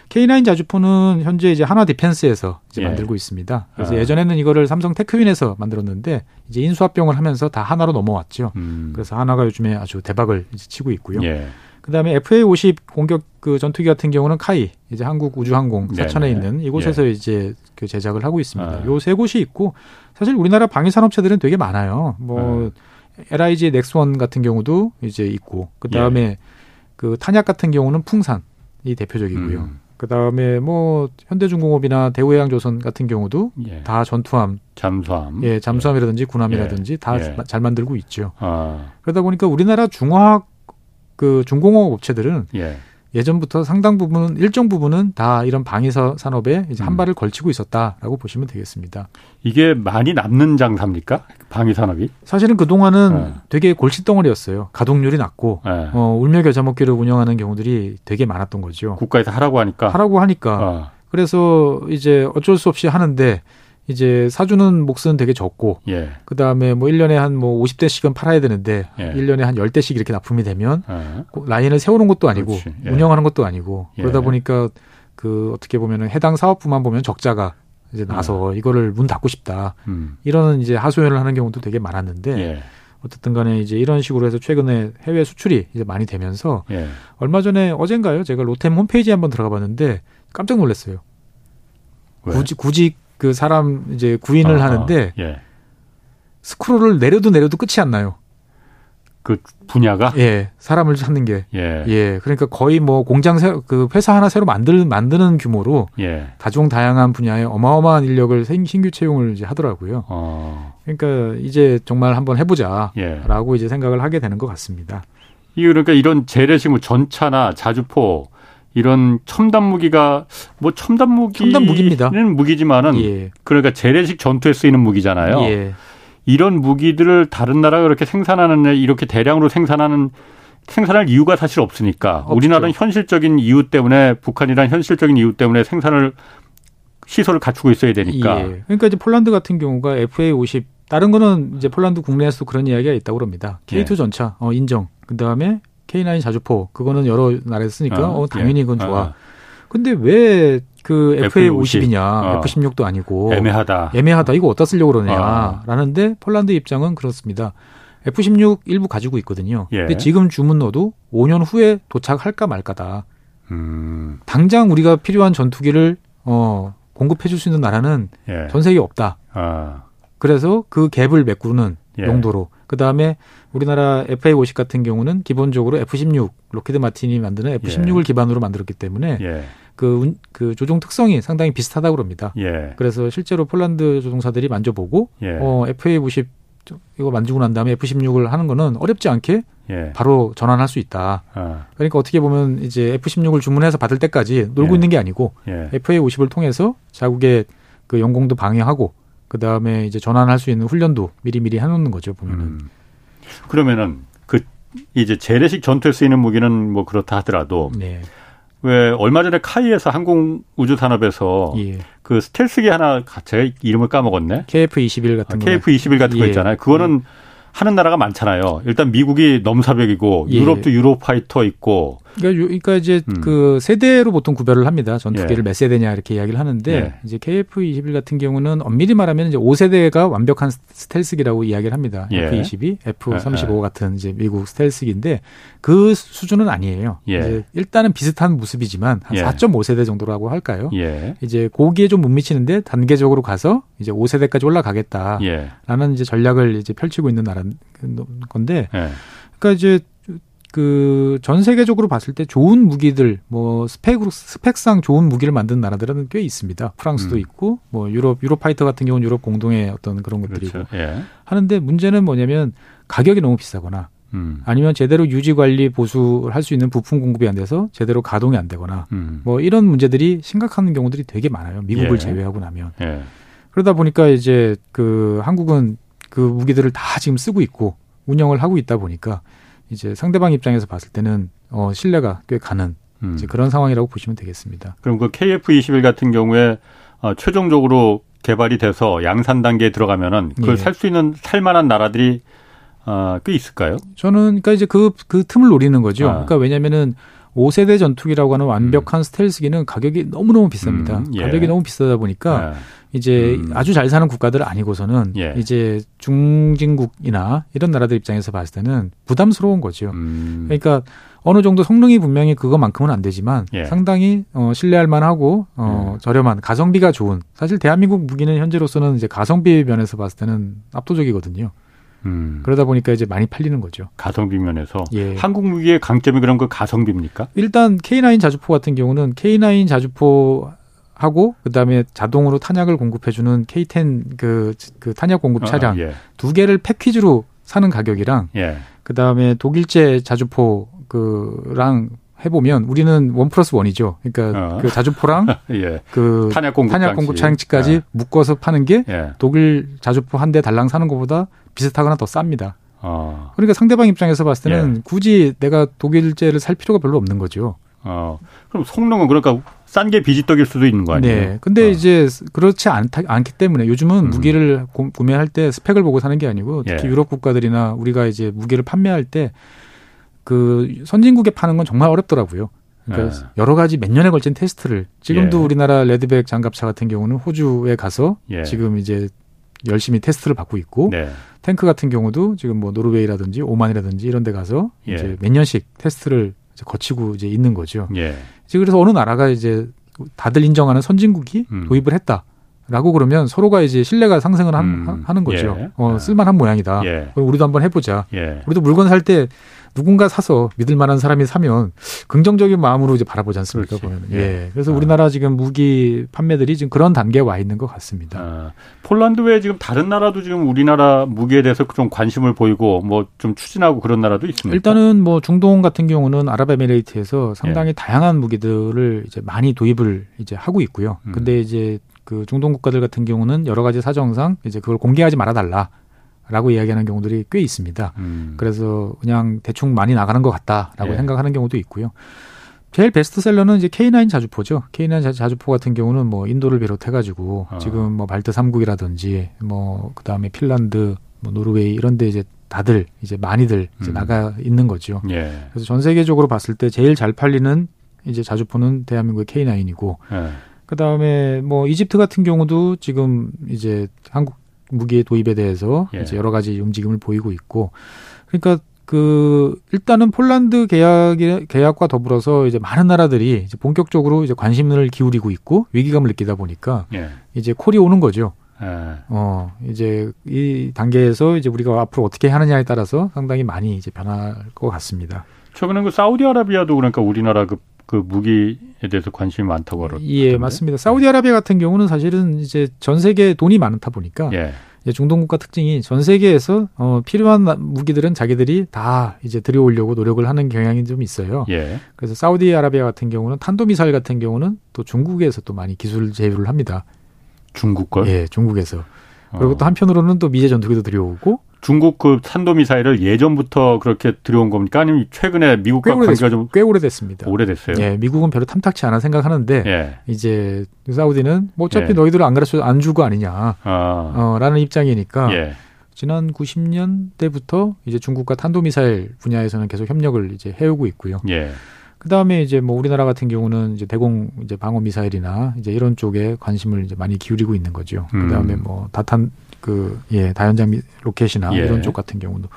케이 나인 자주포는 현재 이제 한화 디펜스에서 이제 예. 만들고 있습니다. 그래서 아. 예전에는 이거를 삼성 테크윈에서 만들었는데 이제 인수합병을 하면서 다 한화로 넘어왔죠. 음. 그래서 한화가 요즘에 아주 대박을 이제 치고 있고요. 예. 그다음에 에프에이 오십 공격 그 전투기 같은 경우는 카이 이제 한국 우주항공 사천에 네네. 있는 이곳에서 예. 이제 그 제작을 하고 있습니다. 아. 요 세 곳이 있고 사실 우리나라 방위 산업체들은 되게 많아요. 뭐 아. 엘아이지 넥스원 같은 경우도 이제 있고 그다음에 예. 그 탄약 같은 경우는 풍산이 대표적이고요. 음. 그다음에 뭐 현대중공업이나 대우해양조선 같은 경우도 예. 다 전투함, 잠수함, 예 잠수함이라든지 군함이라든지 예. 다 잘 예. 만들고 있죠. 아. 그러다 보니까 우리나라 중화학 그 중공업 업체들은 예. 예전부터 상당 부분, 일정 부분은 다 이런 방위 산업에 이제 한 발을 음. 걸치고 있었다라고 보시면 되겠습니다. 이게 많이 남는 장사입니까? 방위 산업이? 사실은 그동안은 예. 되게 골칫덩어리였어요. 가동률이 낮고 예. 어, 울며 겨자 먹기를 운영하는 경우들이 되게 많았던 거죠. 국가에서 하라고 하니까. 하라고 하니까. 어. 그래서 이제 어쩔 수 없이 하는데 이제 사주는 몫은 되게 적고 예. 그다음에 뭐 일 년에 한 뭐 오십 대씩은 팔아야 되는데 예. 일 년에 한 십 대씩 이렇게 납품이 되면 예. 라인을 세우는 것도 아니고 예. 운영하는 것도 아니고 예. 그러다 보니까 그 어떻게 보면은 해당 사업부만 보면 적자가 이제 나서 예. 이거를 문 닫고 싶다. 음. 이런 이제 하소연을 하는 경우도 되게 많았는데 예. 어쨌든 간에 이제 이런 식으로 해서 최근에 해외 수출이 이제 많이 되면서 예. 얼마 전에 어젠가요? 제가 로템 홈페이지에 한번 들어가 봤는데 깜짝 놀랐어요. 왜? 굳이 굳이 그 사람 이제 구인을 아, 하는데 아, 예. 스크롤을 내려도 내려도 끝이 안 나요. 그 분야가? 예, 사람을 찾는 게. 예. 예. 그러니까 거의 뭐 공장 새로, 그 회사 하나 새로 만들, 만드는 규모로. 예. 다종 다양한 분야에 어마어마한 인력을 생, 신규 채용을 이제 하더라고요. 어. 그러니까 이제 정말 한번 해보자. 예. 라고 이제 생각을 하게 되는 것 같습니다. 이 그러니까 이런 재래식 뭐 전차나 자주포 이런 첨단 무기가 뭐 첨단 무기는 첨단 무기입니다. 무기지만은. 예. 그러니까 재래식 전투에 쓰이는 무기잖아요. 예. 이런 무기들을 다른 나라가 그렇게 생산하는, 이렇게 대량으로 생산하는, 생산할 이유가 사실 없으니까. 없죠. 우리나라는 현실적인 이유 때문에, 북한이란 현실적인 이유 때문에 생산을, 시설을 갖추고 있어야 되니까. 예. 그러니까 이제 폴란드 같은 경우가 에프에이 오십, 다른 거는 이제 폴란드 국내에서도 그런 이야기가 있다고 그럽니다. 케이 투 예. 전차, 어, 인정. 그 다음에 케이 나인 자주포, 그거는 여러 나라에서 쓰니까, 어, 어 당연히 그건 예. 좋아. 아. 근데 왜 그 에프에이 오십이냐, 어. 에프 십육도 아니고. 애매하다. 애매하다. 이거 어디다 쓰려고 그러냐. 어. 라는데 폴란드 입장은 그렇습니다. 에프 십육 일부 가지고 있거든요. 예. 근데 지금 주문 넣어도 오 년 후에 도착할까 말까다. 음. 당장 우리가 필요한 전투기를 어, 공급해 줄 수 있는 나라는 예. 전 세계에 없다. 어. 그래서 그 갭을 메꾸는 예. 용도로. 그다음에 우리나라 에프에이 오십 같은 경우는 기본적으로 에프 십육, 록히드 마틴이 만드는 에프 십육을 예. 기반으로 만들었기 때문에 예. 그, 그 조종 특성이 상당히 비슷하다고 그럽니다. 예. 그래서 실제로 폴란드 조종사들이 만져보고 예. 어, 에프에이 오십 이거 만지고 난 다음에 에프 십육을 하는 거는 어렵지 않게 예. 바로 전환할 수 있다. 아. 그러니까 어떻게 보면 이제 에프 십육을 주문해서 받을 때까지 놀고 예. 있는 게 아니고 예. 에프에이 오십을 통해서 자국의 그 영공도 방해하고 그 다음에 이제 전환할 수 있는 훈련도 미리미리 해놓는 거죠, 보면은. 음. 그러면은 그 이제 재래식 전투에 쓰이는 무기는 뭐 그렇다 하더라도. 네. 왜 얼마 전에 카이에서 항공우주산업에서 예. 그 스텔스기 하나 제가 이름을 까먹었네. 케이에프 이십일 같은 아, 거. 케이에프 이십일 같은 예. 거 있잖아요. 그거는 예. 하는 나라가 많잖아요. 일단 미국이 넘사벽이고 예. 유럽도 유로파이터 있고. 그러니까, 그러니까 이제 음. 그 세대로 보통 구별을 합니다. 전투기를 예. 몇 세대냐 이렇게 이야기를 하는데 예. 이제 케이에프 이십일 같은 경우는 엄밀히 말하면 이제 오 세대가 완벽한 스텔스기라고 이야기를 합니다. 예. 에프 이십이, 에프 삼십오 예. 같은 이제 미국 스텔스기인데 그 수준은 아니에요. 예. 이제 일단은 비슷한 모습이지만 한 예. 사 점 오 세대 정도라고 할까요? 예. 이제 고기에 좀 못 미치는데 단계적으로 가서 이제 오 세대까지 올라가겠다라는 예. 이제 전략을 이제 펼치고 있는 나라. 건데, 예. 그러니까 이제 그 전 세계적으로 봤을 때 좋은 무기들, 뭐 스펙으로 스펙상 좋은 무기를 만든 나라들은 꽤 있습니다. 프랑스도 음. 있고, 뭐 유럽 유로파이터 같은 경우는 유럽 공동의 어떤 그런 것들이고 그렇죠. 예. 하는데 문제는 뭐냐면 가격이 너무 비싸거나, 음. 아니면 제대로 유지 관리 보수를 할 수 있는 부품 공급이 안 돼서 제대로 가동이 안 되거나, 음. 뭐 이런 문제들이 심각한 경우들이 되게 많아요. 미국을 예. 제외하고 나면 예. 그러다 보니까 이제 그 한국은 그 무기들을 다 지금 쓰고 있고 운영을 하고 있다 보니까 이제 상대방 입장에서 봤을 때는 어, 신뢰가 꽤 가는 음. 이제 그런 상황이라고 보시면 되겠습니다. 그럼 그 케이에프 이십일 같은 경우에 어, 최종적으로 개발이 돼서 양산 단계에 들어가면은 그걸 예. 살 수 있는 살만한 나라들이 어, 꽤 있을까요? 저는 그러니까 이제 그, 그 틈을 노리는 거죠. 아. 그러니까 왜냐면은 오 세대 전투기라고 하는 완벽한 음. 스텔스기는 가격이 너무너무 비쌉니다. 음, 예. 가격이 너무 비싸다 보니까 예. 이제 음. 아주 잘 사는 국가들 아니고서는 예. 이제 중진국이나 이런 나라들 입장에서 봤을 때는 부담스러운 거죠. 음. 그러니까 어느 정도 성능이 분명히 그거만큼은 안 되지만 예. 상당히 어, 신뢰할 만하고 어, 음. 저렴한 가성비가 좋은, 사실 대한민국 무기는 현재로서는 이제 가성비 면에서 봤을 때는 압도적이거든요. 음. 그러다 보니까 이제 많이 팔리는 거죠. 가성비 면에서. 예. 한국 무기의 강점이 그런 거 가성비입니까? 일단 케이 나인 자주포 같은 경우는 케이 나인 자주포하고 그다음에 자동으로 탄약을 공급해주는 케이 텐 그, 그 탄약 공급 차량 어, 예. 두 개를 패키지로 사는 가격이랑 예. 그다음에 독일제 자주포 그랑 해보면 우리는 원 플러스 원이죠. 그러니까 어. 그 자주포랑 예. 그 탄약 공급, 탄약 공급 차량치까지 예. 묶어서 파는 게 예. 독일 자주포 한 대 달랑 사는 것보다 비슷하거나 더 쌉니다. 어. 그러니까 상대방 입장에서 봤을 때는 예. 굳이 내가 독일제를 살 필요가 별로 없는 거죠. 어. 그럼 성능은 그러니까 싼 게 비지떡일 수도 있는 거 아니에요? 네. 근데 어. 이제 그렇지 않다, 않기 때문에 요즘은 음. 무기를 고, 구매할 때 스펙을 보고 사는 게 아니고 특히 예. 유럽 국가들이나 우리가 이제 무기를 판매할 때 그 선진국에 파는 건 정말 어렵더라고요. 그러니까 예. 여러 가지 몇 년에 걸친 테스트를 지금도 예. 우리나라 레드백 장갑차 같은 경우는 호주에 가서 예. 지금 이제 열심히 테스트를 받고 있고 네. 탱크 같은 경우도 지금 뭐 노르웨이라든지 오만이라든지 이런 데 가서 예. 이제 몇 년씩 테스트를 이제 거치고 이제 있는 거죠. 예. 그래서 어느 나라가 이제 다들 인정하는 선진국이 음. 도입을 했다. 라고 그러면 서로가 이제 신뢰가 상승을 한, 음, 하는 거죠. 예. 어, 쓸만한 모양이다. 예. 그럼 우리도 한번 해보자. 예. 우리도 물건 살 때 누군가 사서 믿을 만한 사람이 사면 긍정적인 마음으로 이제 바라보지 않습니까? 보면. 예. 예. 그래서 아. 우리나라 지금 무기 판매들이 지금 그런 단계에 와 있는 것 같습니다. 아. 폴란드 외에 지금 다른 나라도 지금 우리나라 무기에 대해서 좀 관심을 보이고 뭐 좀 추진하고 그런 나라도 있습니까? 일단은 뭐 중동 같은 경우는 아랍에미레이트에서 상당히 예. 다양한 무기들을 이제 많이 도입을 이제 하고 있고요. 음. 근데 이제 그 중동 국가들 같은 경우는 여러 가지 사정상 이제 그걸 공개하지 말아달라라고 이야기하는 경우들이 꽤 있습니다. 음. 그래서 그냥 대충 많이 나가는 것 같다라고 예. 생각하는 경우도 있고요. 제일 베스트셀러는 이제 케이 나인 자주포죠. 케이 나인 자주포 같은 경우는 뭐 인도를 비롯해가지고 아. 지금 뭐 발트 삼 국이라든지 뭐 그 다음에 핀란드, 뭐 노르웨이 이런데 이제 다들 이제 많이들 이제 음. 나가 있는 거죠. 예. 그래서 전 세계적으로 봤을 때 제일 잘 팔리는 이제 자주포는 대한민국의 케이 나인이고. 예. 그 다음에 뭐 이집트 같은 경우도 지금 이제 한국 무기의 도입에 대해서 예. 이제 여러 가지 움직임을 보이고 있고, 그러니까 그 일단은 폴란드 계약의 계약과 더불어서 이제 많은 나라들이 이제 본격적으로 이제 관심을 기울이고 있고 위기감을 느끼다 보니까 예. 이제 콜이 오는 거죠. 예. 어 이제 이 단계에서 이제 우리가 앞으로 어떻게 하느냐에 따라서 상당히 많이 이제 변할 것 같습니다. 최근에 그 사우디아라비아도 그러니까 우리나라 그 그 무기에 대해서 관심이 많다고 하던데. 예, 맞습니다. 사우디아라비아 같은 경우는 사실은 이제 전 세계에 돈이 많다 보니까 예. 이제 중동 국가 특징이 전 세계에서 어, 필요한 무기들은 자기들이 다 이제 들여오려고 노력을 하는 경향이 좀 있어요. 예. 그래서 사우디아라비아 같은 경우는 탄도미사일 같은 경우는 또 중국에서 또 많이 기술 제휴를 합니다. 중국 걸? 예, 중국에서. 그리고 어. 또 한편으로는 또 미제 전투기도 들여오고. 중국 그 탄도미사일을 예전부터 그렇게 들여온 겁니까? 아니면 최근에 미국과 관계가 좀 꽤 오래됐습니다. 오래됐어요. 예, 미국은 별로 탐탁치 않아 생각하는데 예. 이제 사우디는 뭐 어차피 예. 너희들은 안 가르쳐 안 줄 거 아니냐 아. 어, 라는 입장이니까 예. 지난 구십 년대부터 이제 중국과 탄도미사일 분야에서는 계속 협력을 이제 해오고 있고요. 예. 그 다음에 이제 뭐 우리나라 같은 경우는 이제 대공 이제 방어 미사일이나 이제 이런 쪽에 관심을 이제 많이 기울이고 있는 거죠. 그 다음에 음. 뭐 다탄 그, 예, 다연장 로켓이나 예. 이런 쪽 같은 경우도.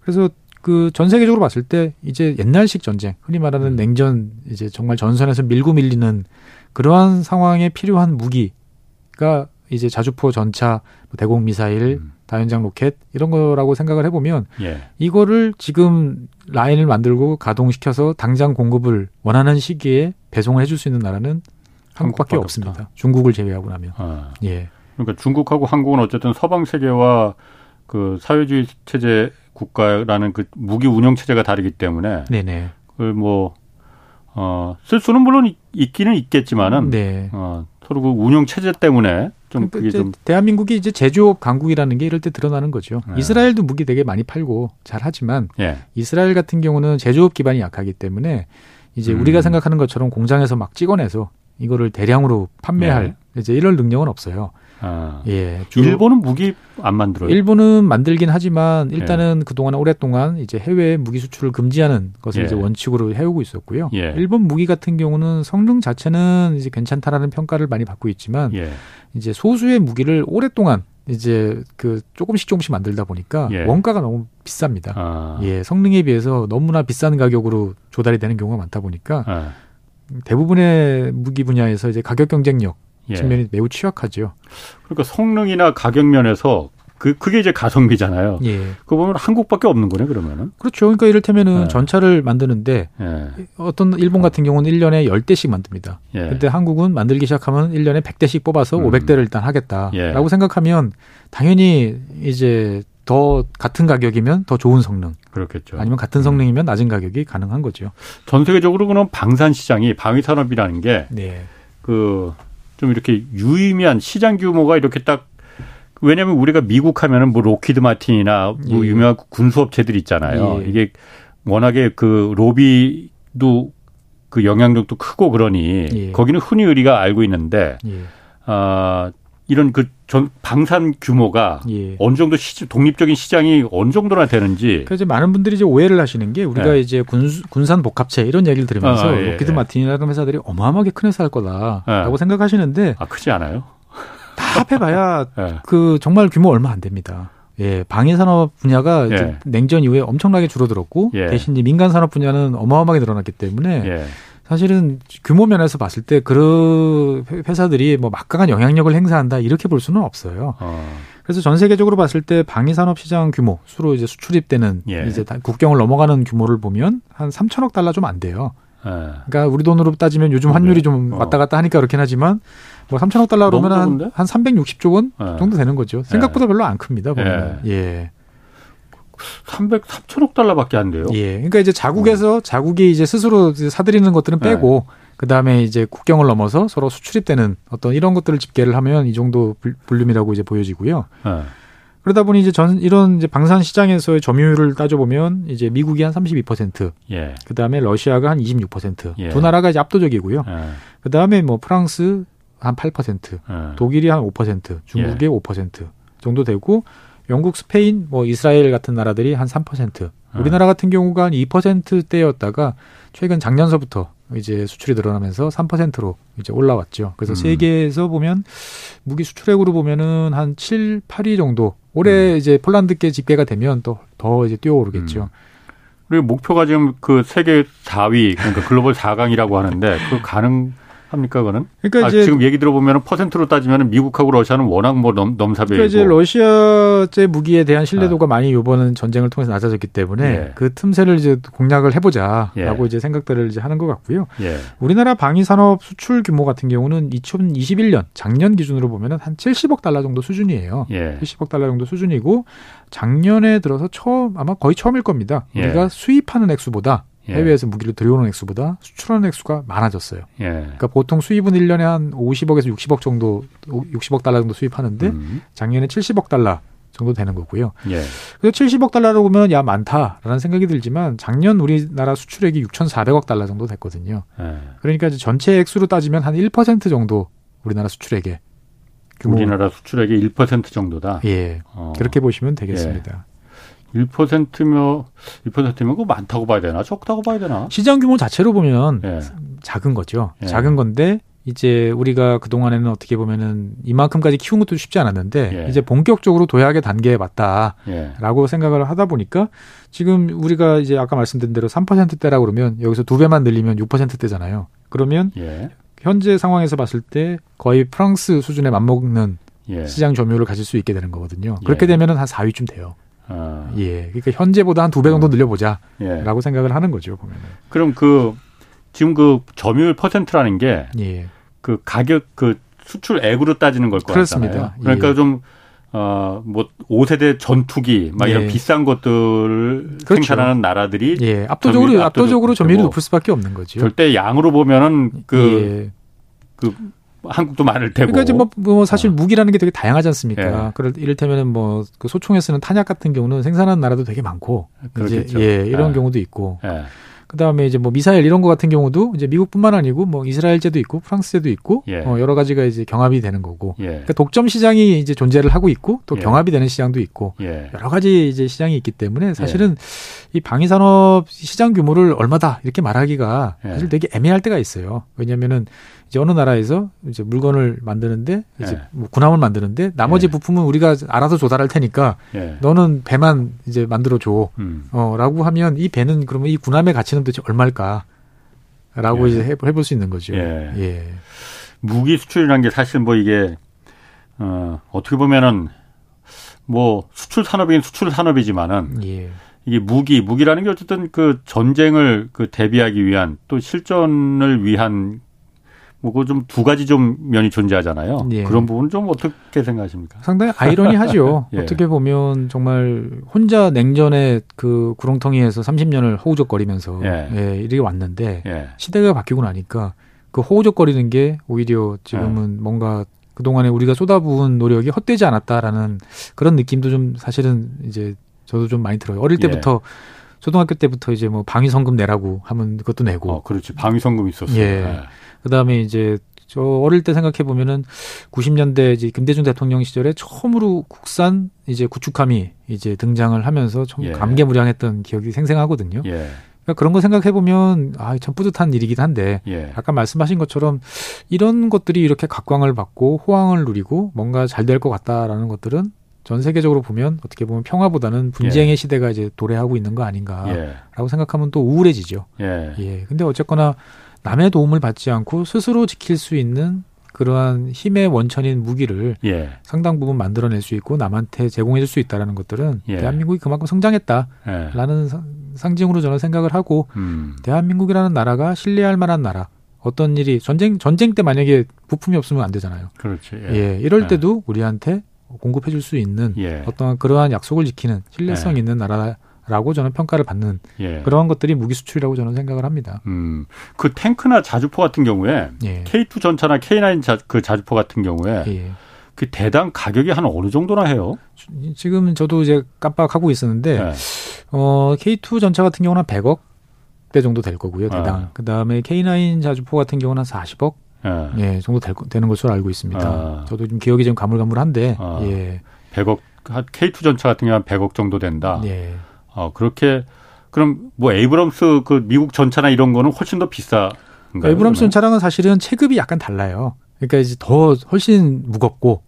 그래서 그 전 세계적으로 봤을 때 이제 옛날식 전쟁, 흔히 말하는 음. 냉전, 이제 정말 전선에서 밀고 밀리는 그러한 상황에 필요한 무기가 이제 자주포, 전차, 대공 미사일, 음. 다연장 로켓 이런 거라고 생각을 해보면 예. 이거를 지금 라인을 만들고 가동시켜서 당장 공급을 원하는 시기에 배송을 해줄 수 있는 나라는 한국밖에, 한국밖에 없습니다. 없다. 중국을 제외하고 나면. 아. 예. 그러니까 중국하고 한국은 어쨌든 서방 세계와 그 사회주의 체제 국가라는 그 무기 운영 체제가 다르기 때문에 네네. 그 뭐 어 쓸 수는 물론 있기는 있겠지만은 네. 어 서로 그 운영 체제 때문에 좀 그게 이제 좀 대한민국이 이제 제조업 강국이라는 게 이럴 때 드러나는 거죠. 네. 이스라엘도 무기 되게 많이 팔고 잘 하지만 네. 이스라엘 같은 경우는 제조업 기반이 약하기 때문에 이제 음. 우리가 생각하는 것처럼 공장에서 막 찍어내서 이거를 대량으로 판매할 네. 이제 이런 능력은 없어요. 아, 예, 일본은 무기 안 만들어요. 일본은 만들긴 하지만 일단은 예. 그동안 오랫동안 이제 해외 무기 수출을 금지하는 것을 예. 이제 원칙으로 해오고 있었고요. 예. 일본 무기 같은 경우는 성능 자체는 이제 괜찮다라는 평가를 많이 받고 있지만 예. 이제 소수의 무기를 오랫동안 이제 그 조금씩 조금씩 만들다 보니까 예. 원가가 너무 비쌉니다. 아. 예, 성능에 비해서 너무나 비싼 가격으로 조달이 되는 경우가 많다 보니까 아. 대부분의 무기 분야에서 이제 가격 경쟁력 예. 측면이 매우 취약하죠. 그러니까 성능이나 가격 면에서 그 그게 이제 가성비잖아요. 예. 그거 보면 한국밖에 없는 거네 그러면은. 그렇죠. 그러니까 이를테면은 예. 전차를 만드는데 예. 어떤 일본 같은 경우는 일 년에 십 대씩 만듭니다. 예. 근데 한국은 만들기 시작하면 일 년에 백 대씩 뽑아서 음. 오백 대를 일단 하겠다라고 예. 생각하면 당연히 이제 더 같은 가격이면 더 좋은 성능. 그렇겠죠. 아니면 같은 성능이면 낮은 가격이 가능한 거죠. 전 세계적으로 그럼 방산 시장이 방위 산업이라는 게 네. 그 좀 이렇게 유의미한 시장 규모가 이렇게 딱 왜냐하면 우리가 미국 하면은 뭐 로키드 마틴이나 뭐 예. 유명한 군수업체들이 있잖아요. 예. 이게 워낙에 그 로비도 그 영향력도 크고 그러니 예. 거기는 흔히 우리가 알고 있는데 예. 아, 이런 그 전 방산 규모가 예. 어느 정도 시, 독립적인 시장이 어느 정도나 되는지. 그래서 많은 분들이 이제 오해를 하시는 게 우리가 예. 이제 군, 군산 복합체 이런 얘기를 들으면서 아, 예. 로키드 마틴이라는 회사들이 어마어마하게 큰 회사일 거다라고 예. 생각하시는데. 아, 크지 않아요? 다 합해봐야 예. 그 정말 규모 얼마 안 됩니다. 예, 방위산업 분야가 예. 이제 냉전 이후에 엄청나게 줄어들었고 예. 대신 이제 민간산업 분야는 어마어마하게 늘어났기 때문에. 예. 사실은 규모 면에서 봤을 때 그 회사들이 뭐 막강한 영향력을 행사한다 이렇게 볼 수는 없어요. 어. 그래서 전 세계적으로 봤을 때 방위 산업 시장 규모 수로 이제 수출입되는 예. 이제 국경을 넘어가는 규모를 보면 한 삼천억 달러 좀 안 돼요. 예. 그러니까 우리 돈으로 따지면 요즘 환율이 좀 어. 왔다 갔다 하니까 그렇긴 하지만 뭐 삼천억 달러로 하면 한, 한 삼백육십조 원 예. 정도 되는 거죠. 생각보다 예. 별로 안 큽니다. 보면. 예. 예. 삼백, 삼천억 달러밖에 안 돼요. 예. 그러니까 이제 자국에서 네. 자국이 이제 스스로 사들이는 것들은 빼고 네. 그다음에 이제 국경을 넘어서 서로 수출입되는 어떤 이런 것들을 집계를 하면 이 정도 볼륨이라고 이제 보여지고요. 네. 그러다 보니 이제 전 이런 이제 방산 시장에서의 점유율을 따져 보면 이제 미국이 한 삼십이 퍼센트, 예. 그다음에 러시아가 한 이십육 퍼센트. 예. 두 나라가 이제 압도적이고요. 예. 그다음에 뭐 프랑스 한 팔 퍼센트, 예. 독일이 한 오 퍼센트, 중국이 예. 오 퍼센트 정도 되고 영국, 스페인, 뭐 이스라엘 같은 나라들이 한 삼 퍼센트. 우리나라 같은 경우가 한 이 퍼센트대였다가 최근 작년서부터 이제 수출이 늘어나면서 삼 퍼센트로 이제 올라왔죠. 그래서 음. 세계에서 보면 무기 수출액으로 보면은 한 칠, 팔 위 정도. 올해 음. 이제 폴란드께 집계가 되면 또 더 이제 뛰어오르겠죠. 음. 그리고 목표가 지금 그 세계 사 위, 그러니까 글로벌 사 강이라고 하는데 그 가능 합니까, 그거는? 그러니까 아, 이제 지금 얘기 들어보면 퍼센트로 따지면 미국하고 러시아는 워낙 뭐 넘, 넘사벽이고. 그러니까 이제 러시아제 무기에 대한 신뢰도가 아. 많이 이번은 전쟁을 통해서 낮아졌기 때문에 예. 그 틈새를 이제 공략을 해보자라고 예. 이제 생각들을 이제 하는 것 같고요. 예. 우리나라 방위산업 수출 규모 같은 경우는 이천이십일 년 작년 기준으로 보면 한 칠십억 달러 정도 수준이에요. 예. 칠십억 달러 정도 수준이고 작년에 들어서 처음 아마 거의 처음일 겁니다. 예. 우리가 수입하는 액수보다 해외에서 무기를 들여오는 액수보다 수출하는 액수가 많아졌어요. 예. 그러니까 보통 수입은 일 년에 한 오십억에서 육십억 정도, 육십억 달러 정도 수입하는데 음. 작년에 칠십억 달러 정도 되는 거고요. 예. 그래서 칠십억 달러로 보면 야 많다라는 생각이 들지만 작년 우리나라 수출액이 육천사백억 달러 정도 됐거든요. 예. 그러니까 이제 전체 액수로 따지면 한 일 퍼센트 정도 우리나라 수출액에. 우리나라 수출액이 일 퍼센트 정도다? 예. 어. 그렇게 보시면 되겠습니다. 예. 일 퍼센트며 일 퍼센트면 그거 많다고 봐야 되나? 적다고 봐야 되나? 시장 규모 자체로 보면 예. 작은 거죠. 예. 작은 건데 이제 우리가 그동안에는 어떻게 보면은 이만큼까지 키운 것도 쉽지 않았는데 예. 이제 본격적으로 도약의 단계에 왔다라고 예. 생각을 하다 보니까 지금 우리가 이제 아까 말씀드린 대로 삼 퍼센트대라고 그러면 여기서 두 배만 늘리면 육 퍼센트대잖아요. 그러면 예. 현재 상황에서 봤을 때 거의 프랑스 수준에 맞먹는 예. 시장 점유율을 가질 수 있게 되는 거거든요. 예. 그렇게 되면은 한 사 위쯤 돼요. 아. 예, 그러니까 현재보다 한 두 배 정도 늘려보자라고 예. 생각을 하는 거죠 보면. 그럼 그 지금 그 점유율 퍼센트라는 게 그 예. 가격 그 수출액으로 따지는 걸 거 같잖아요. 그렇습니다. 그러니까 예. 좀 어, 뭐 오 세대 전투기 막 예. 이런 비싼 것들을 그렇죠. 생산하는 나라들이 예. 압도적으로 점유율, 압도적으로 점유율이 높을 수밖에 없는 거죠. 절대 양으로 보면은 그 그. 예. 그 한국도 많을 테고. 그러니까 이제 뭐, 뭐 사실 어. 무기라는 게 되게 다양하지 않습니까? 예. 그럴 이를테면은 뭐 그 소총에 쓰는 탄약 같은 경우는 생산하는 나라도 되게 많고, 이제 예 이런 예. 경우도 있고. 예. 그 다음에 이제 뭐 미사일 이런 거 같은 경우도 이제 미국뿐만 아니고 뭐 이스라엘제도 있고 프랑스제도 있고 예. 어, 여러 가지가 이제 경합이 되는 거고. 예. 그러니까 독점 시장이 이제 존재를 하고 있고 또 예. 경합이 되는 시장도 있고 예. 여러 가지 이제 시장이 있기 때문에 사실은 예. 이 방위 산업 시장 규모를 얼마다 이렇게 말하기가 예. 사실 되게 애매할 때가 있어요. 왜냐면은 이제 어느 나라에서 이제 물건을 만드는데 이제 예. 뭐 군함을 만드는데 나머지 예. 부품은 우리가 알아서 조달할 테니까 예. 너는 배만 이제 만들어 줘라고 음. 어, 하면 이 배는 그러면 이 군함의 가치는 도대체 얼마일까라고 예. 이제 해볼 수 있는 거죠. 예. 예. 무기 수출이라는 게 사실 뭐 이게 어, 어떻게 보면은 뭐 수출 산업이긴 수출 산업이지만은. 예. 이게 무기, 무기라는 게 어쨌든 그 전쟁을 그 대비하기 위한 또 실전을 위한 뭐 그 좀 두 가지 좀 면이 존재하잖아요. 예. 그런 부분 좀 어떻게 생각하십니까? 상당히 아이러니하죠. 예. 어떻게 보면 정말 혼자 냉전의 그 구렁텅이에서 삼십 년을 호우적거리면서 예. 예, 이렇게 왔는데 예. 시대가 바뀌고 나니까 그 호우적거리는 게 오히려 지금은 예. 뭔가 그동안에 우리가 쏟아부은 노력이 헛되지 않았다라는 그런 느낌도 좀 사실은 이제 저도 좀 많이 들어요. 어릴 때부터 예. 초등학교 때부터 이제 뭐 방위성금 내라고 하면 그것도 내고. 어, 그렇지. 방위성금 있었어요. 예. 예. 그다음에 이제 저 어릴 때 생각해 보면은 구십 년대 이제 김대중 대통령 시절에 처음으로 국산 이제 구축함이 이제 등장을 하면서 좀 예. 감개무량했던 기억이 생생하거든요. 예. 그러니까 그런 거 생각해 보면 아, 참 뿌듯한 일이긴 한데 예. 아까 말씀하신 것처럼 이런 것들이 이렇게 각광을 받고 호황을 누리고 뭔가 잘 될 것 같다라는 것들은 전 세계적으로 보면 어떻게 보면 평화보다는 분쟁의 예. 시대가 이제 도래하고 있는 거 아닌가라고 예. 생각하면 또 우울해지죠. 예. 예. 근데 어쨌거나 남의 도움을 받지 않고 스스로 지킬 수 있는 그러한 힘의 원천인 무기를 예. 상당 부분 만들어낼 수 있고 남한테 제공해줄 수 있다는 것들은 예. 대한민국이 그만큼 성장했다라는 예. 상징으로 저는 생각을 하고 음. 대한민국이라는 나라가 신뢰할 만한 나라, 어떤 일이 전쟁 전쟁 때 만약에 부품이 없으면 안 되잖아요. 그렇지. 예, 예 이럴 때도 예. 우리한테 공급해줄 수 있는 예. 어떤 그러한 약속을 지키는 신뢰성 예. 있는 나라. 라고 저는 평가를 받는 예. 그런 것들이 무기 수출이라고 저는 생각을 합니다. 음, 그 탱크나 자주포 같은 경우에 예. 케이 투 전차나 케이 나인 자, 그 자주포 같은 경우에 예. 그 대당 가격이 한 어느 정도나 해요? 지금 저도 이제 깜빡하고 있었는데 예. 어, 케이 투 전차 같은 경우는 한 백억대 정도 될 거고요. 대당. 예. 그다음에 케이 나인 자주포 같은 경우는 한 사십억 예. 예, 정도 될, 되는 것으로 알고 있습니다. 예. 저도 좀 기억이 좀 가물가물한데 아, 예. 백억 케이 투 전차 같은 경우는 한 백억 정도 된다. 예. 어, 그렇게, 그럼, 뭐, 에이브람스, 그, 미국 전차나 이런 거는 훨씬 더 비싼가요? 에이브람스 전차랑은 사실은 체급이 약간 달라요. 그러니까 이제 더 훨씬 무겁고.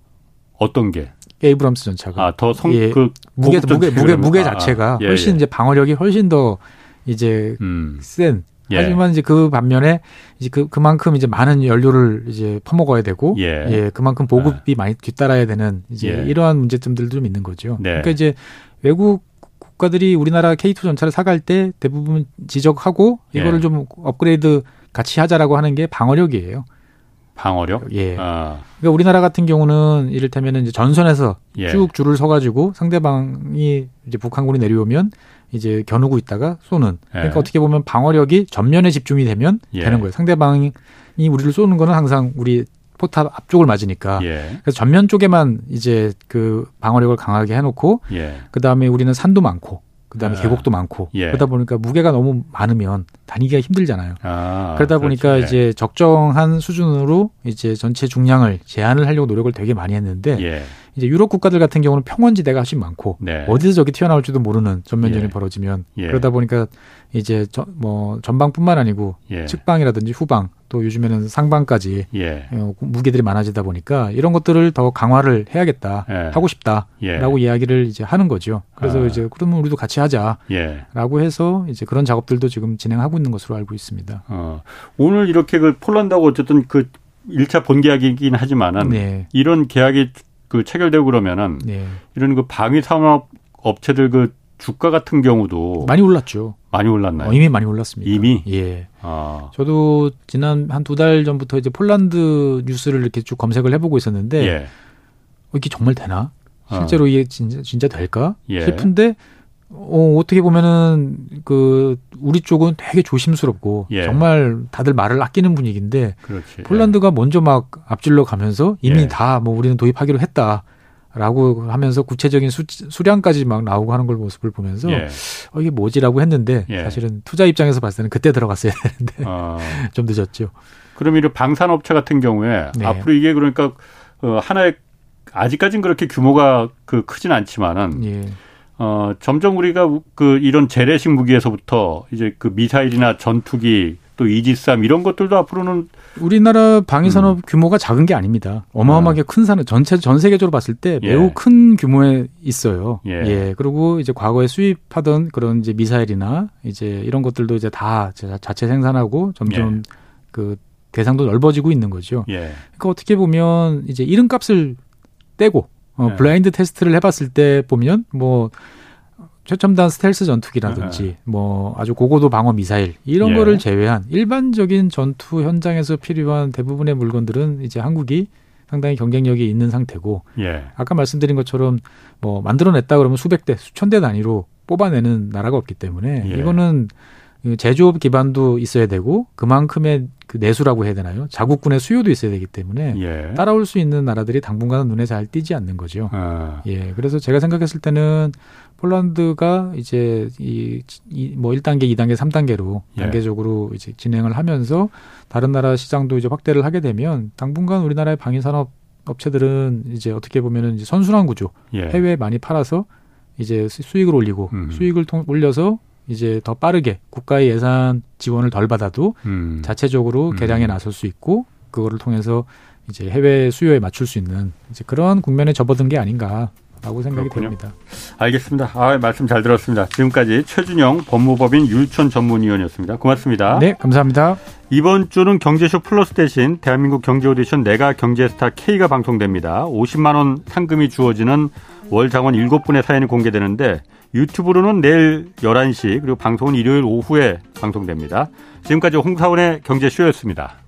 어떤 게? 에이브람스 전차가. 아, 더 성, 예, 그, 무게, 무게, 무게, 무게 자체가 아, 예, 훨씬 예. 이제 방어력이 훨씬 더 이제 음. 센. 하지만 예. 이제 그 반면에 이제 그 그만큼 이제 많은 연료를 이제 퍼먹어야 되고 예, 예 그만큼 보급이 예. 많이 뒤따라야 되는 이제 예. 이러한 문제점들도 좀 있는 거죠. 네. 그러니까 이제 외국 국가들이 우리나라 케이 투 전차를 사갈 때 대부분 지적하고 이거를 예. 좀 업그레이드 같이 하자라고 하는 게 방어력이에요. 방어력? 예. 아. 그러니까 우리나라 같은 경우는 이를테면 이제 전선에서 예. 쭉 줄을 서가지고 상대방이 이제 북한군이 내려오면 이제 겨누고 있다가 쏘는. 예. 그러니까 어떻게 보면 방어력이 전면에 집중이 되면 예. 되는 거예요. 상대방이 우리를 쏘는 거는 항상 우리 포탑 앞쪽을 맞으니까 예. 그래서 전면 쪽에만 이제 그 방어력을 강하게 해놓고 예. 그 다음에 우리는 산도 많고 그 다음에 아. 계곡도 많고 예. 그러다 보니까 무게가 너무 많으면 다니기가 힘들잖아요. 아, 그러다 그렇지. 보니까 예. 이제 적정한 수준으로 이제 전체 중량을 제한을 하려고 노력을 되게 많이 했는데 예. 이제 유럽 국가들 같은 경우는 평원지대가 훨씬 많고 네. 어디서 저기 튀어나올지도 모르는 전면전이 예. 벌어지면 예. 그러다 보니까 이제 저, 뭐 전방뿐만 아니고 예. 측방이라든지 후방 또 요즘에는 상방까지 예. 어, 무기들이 많아지다 보니까 이런 것들을 더 강화를 해야겠다 예. 하고 싶다라고 예. 이야기를 이제 하는 거죠. 그래서 아. 이제 그러면 우리도 같이 하자라고 예. 해서 이제 그런 작업들도 지금 진행하고 있는 것으로 알고 있습니다. 어. 오늘 이렇게 그 폴란드하고 어쨌든 그 일 차 본계약이긴 하지만은 네. 이런 계약이 그 체결되고 그러면은 네. 이런 그 방위 산업 업체들 그 주가 같은 경우도 많이 올랐죠. 많이 올랐나요? 어, 이미 많이 올랐습니다. 이미? 예. 아. 저도 지난 한 두 달 전부터 이제 폴란드 뉴스를 이렇게 쭉 검색을 해보고 있었는데 예. 어, 이게 정말 되나? 실제로 아. 이게 진짜, 진짜 될까? 예. 싶은데 어, 어떻게 보면은 그 우리 쪽은 되게 조심스럽고 예. 정말 다들 말을 아끼는 분위기인데 그렇지. 폴란드가 예. 먼저 막 앞질러 가면서 이미 예. 다 뭐 우리는 도입하기로 했다라고 하면서 구체적인 수, 수량까지 막 나오고 하는 걸 모습을 보면서 예. 어, 이게 뭐지라고 했는데 예. 사실은 투자 입장에서 봤을 때는 그때 들어갔어야 되는데 어. 좀 늦었죠. 그럼 이 방산업체 같은 경우에 네. 앞으로 이게 그러니까 하나의 아직까지는 그렇게 규모가 그 크진 않지만은. 예. 어, 점점 우리가 그 이런 재래식 무기에서부터 이제 그 미사일이나 전투기 또 이지스함 이런 것들도 앞으로는 우리나라 방위산업 음. 규모가 작은 게 아닙니다. 어마어마하게 아. 큰 산업 전체 전 세계적으로 봤을 때 매우 예. 큰 규모에 있어요. 예. 예. 그리고 이제 과거에 수입하던 그런 이제 미사일이나 이제 이런 것들도 이제 다 자체 생산하고 점점 예. 그 대상도 넓어지고 있는 거죠. 예. 그러니까 어떻게 보면 이제 이름값을 떼고 어, 네. 블라인드 테스트를 해봤을 때 보면 뭐 최첨단 스텔스 전투기라든지 네. 뭐 아주 고고도 방어 미사일 이런 예. 거를 제외한 일반적인 전투 현장에서 필요한 대부분의 물건들은 이제 한국이 상당히 경쟁력이 있는 상태고 예. 아까 말씀드린 것처럼 뭐 만들어냈다 그러면 수백 대 수천 대 단위로 뽑아내는 나라가 없기 때문에 예. 이거는 제조업 기반도 있어야 되고 그만큼의 그 내수라고 해야 되나요? 자국군의 수요도 있어야 되기 때문에 예. 따라올 수 있는 나라들이 당분간은 눈에 잘 띄지 않는 거죠. 아. 예, 그래서 제가 생각했을 때는 폴란드가 이제 이 뭐 일 단계, 이 단계, 삼 단계로 예. 단계적으로 이제 진행을 하면서 다른 나라 시장도 이제 확대를 하게 되면 당분간 우리나라의 방위 산업 업체들은 이제 어떻게 보면은 이제 선순환 구조, 예. 해외에 많이 팔아서 이제 수익을 올리고 음. 수익을 통, 올려서 이제 더 빠르게 국가의 예산 지원을 덜 받아도 음. 자체적으로 개량에 음. 나설 수 있고 그거를 통해서 이제 해외 수요에 맞출 수 있는 이제 그런 국면에 접어든 게 아닌가 라고 생각이 그렇군요. 됩니다. 알겠습니다. 아, 말씀 잘 들었습니다. 지금까지 최준영 법무법인 율촌 전문위원이었습니다. 고맙습니다. 네, 감사합니다. 이번 주는 경제쇼 플러스 대신 대한민국 경제 오디션 내가 경제스타 K가 방송됩니다. 오십만 원 상금이 주어지는 월 장원 일곱 분의 사연이 공개되는데 유튜브로는 내일 열한 시 그리고 방송은 일요일 오후에 방송됩니다. 지금까지 홍사원의 경제쇼였습니다.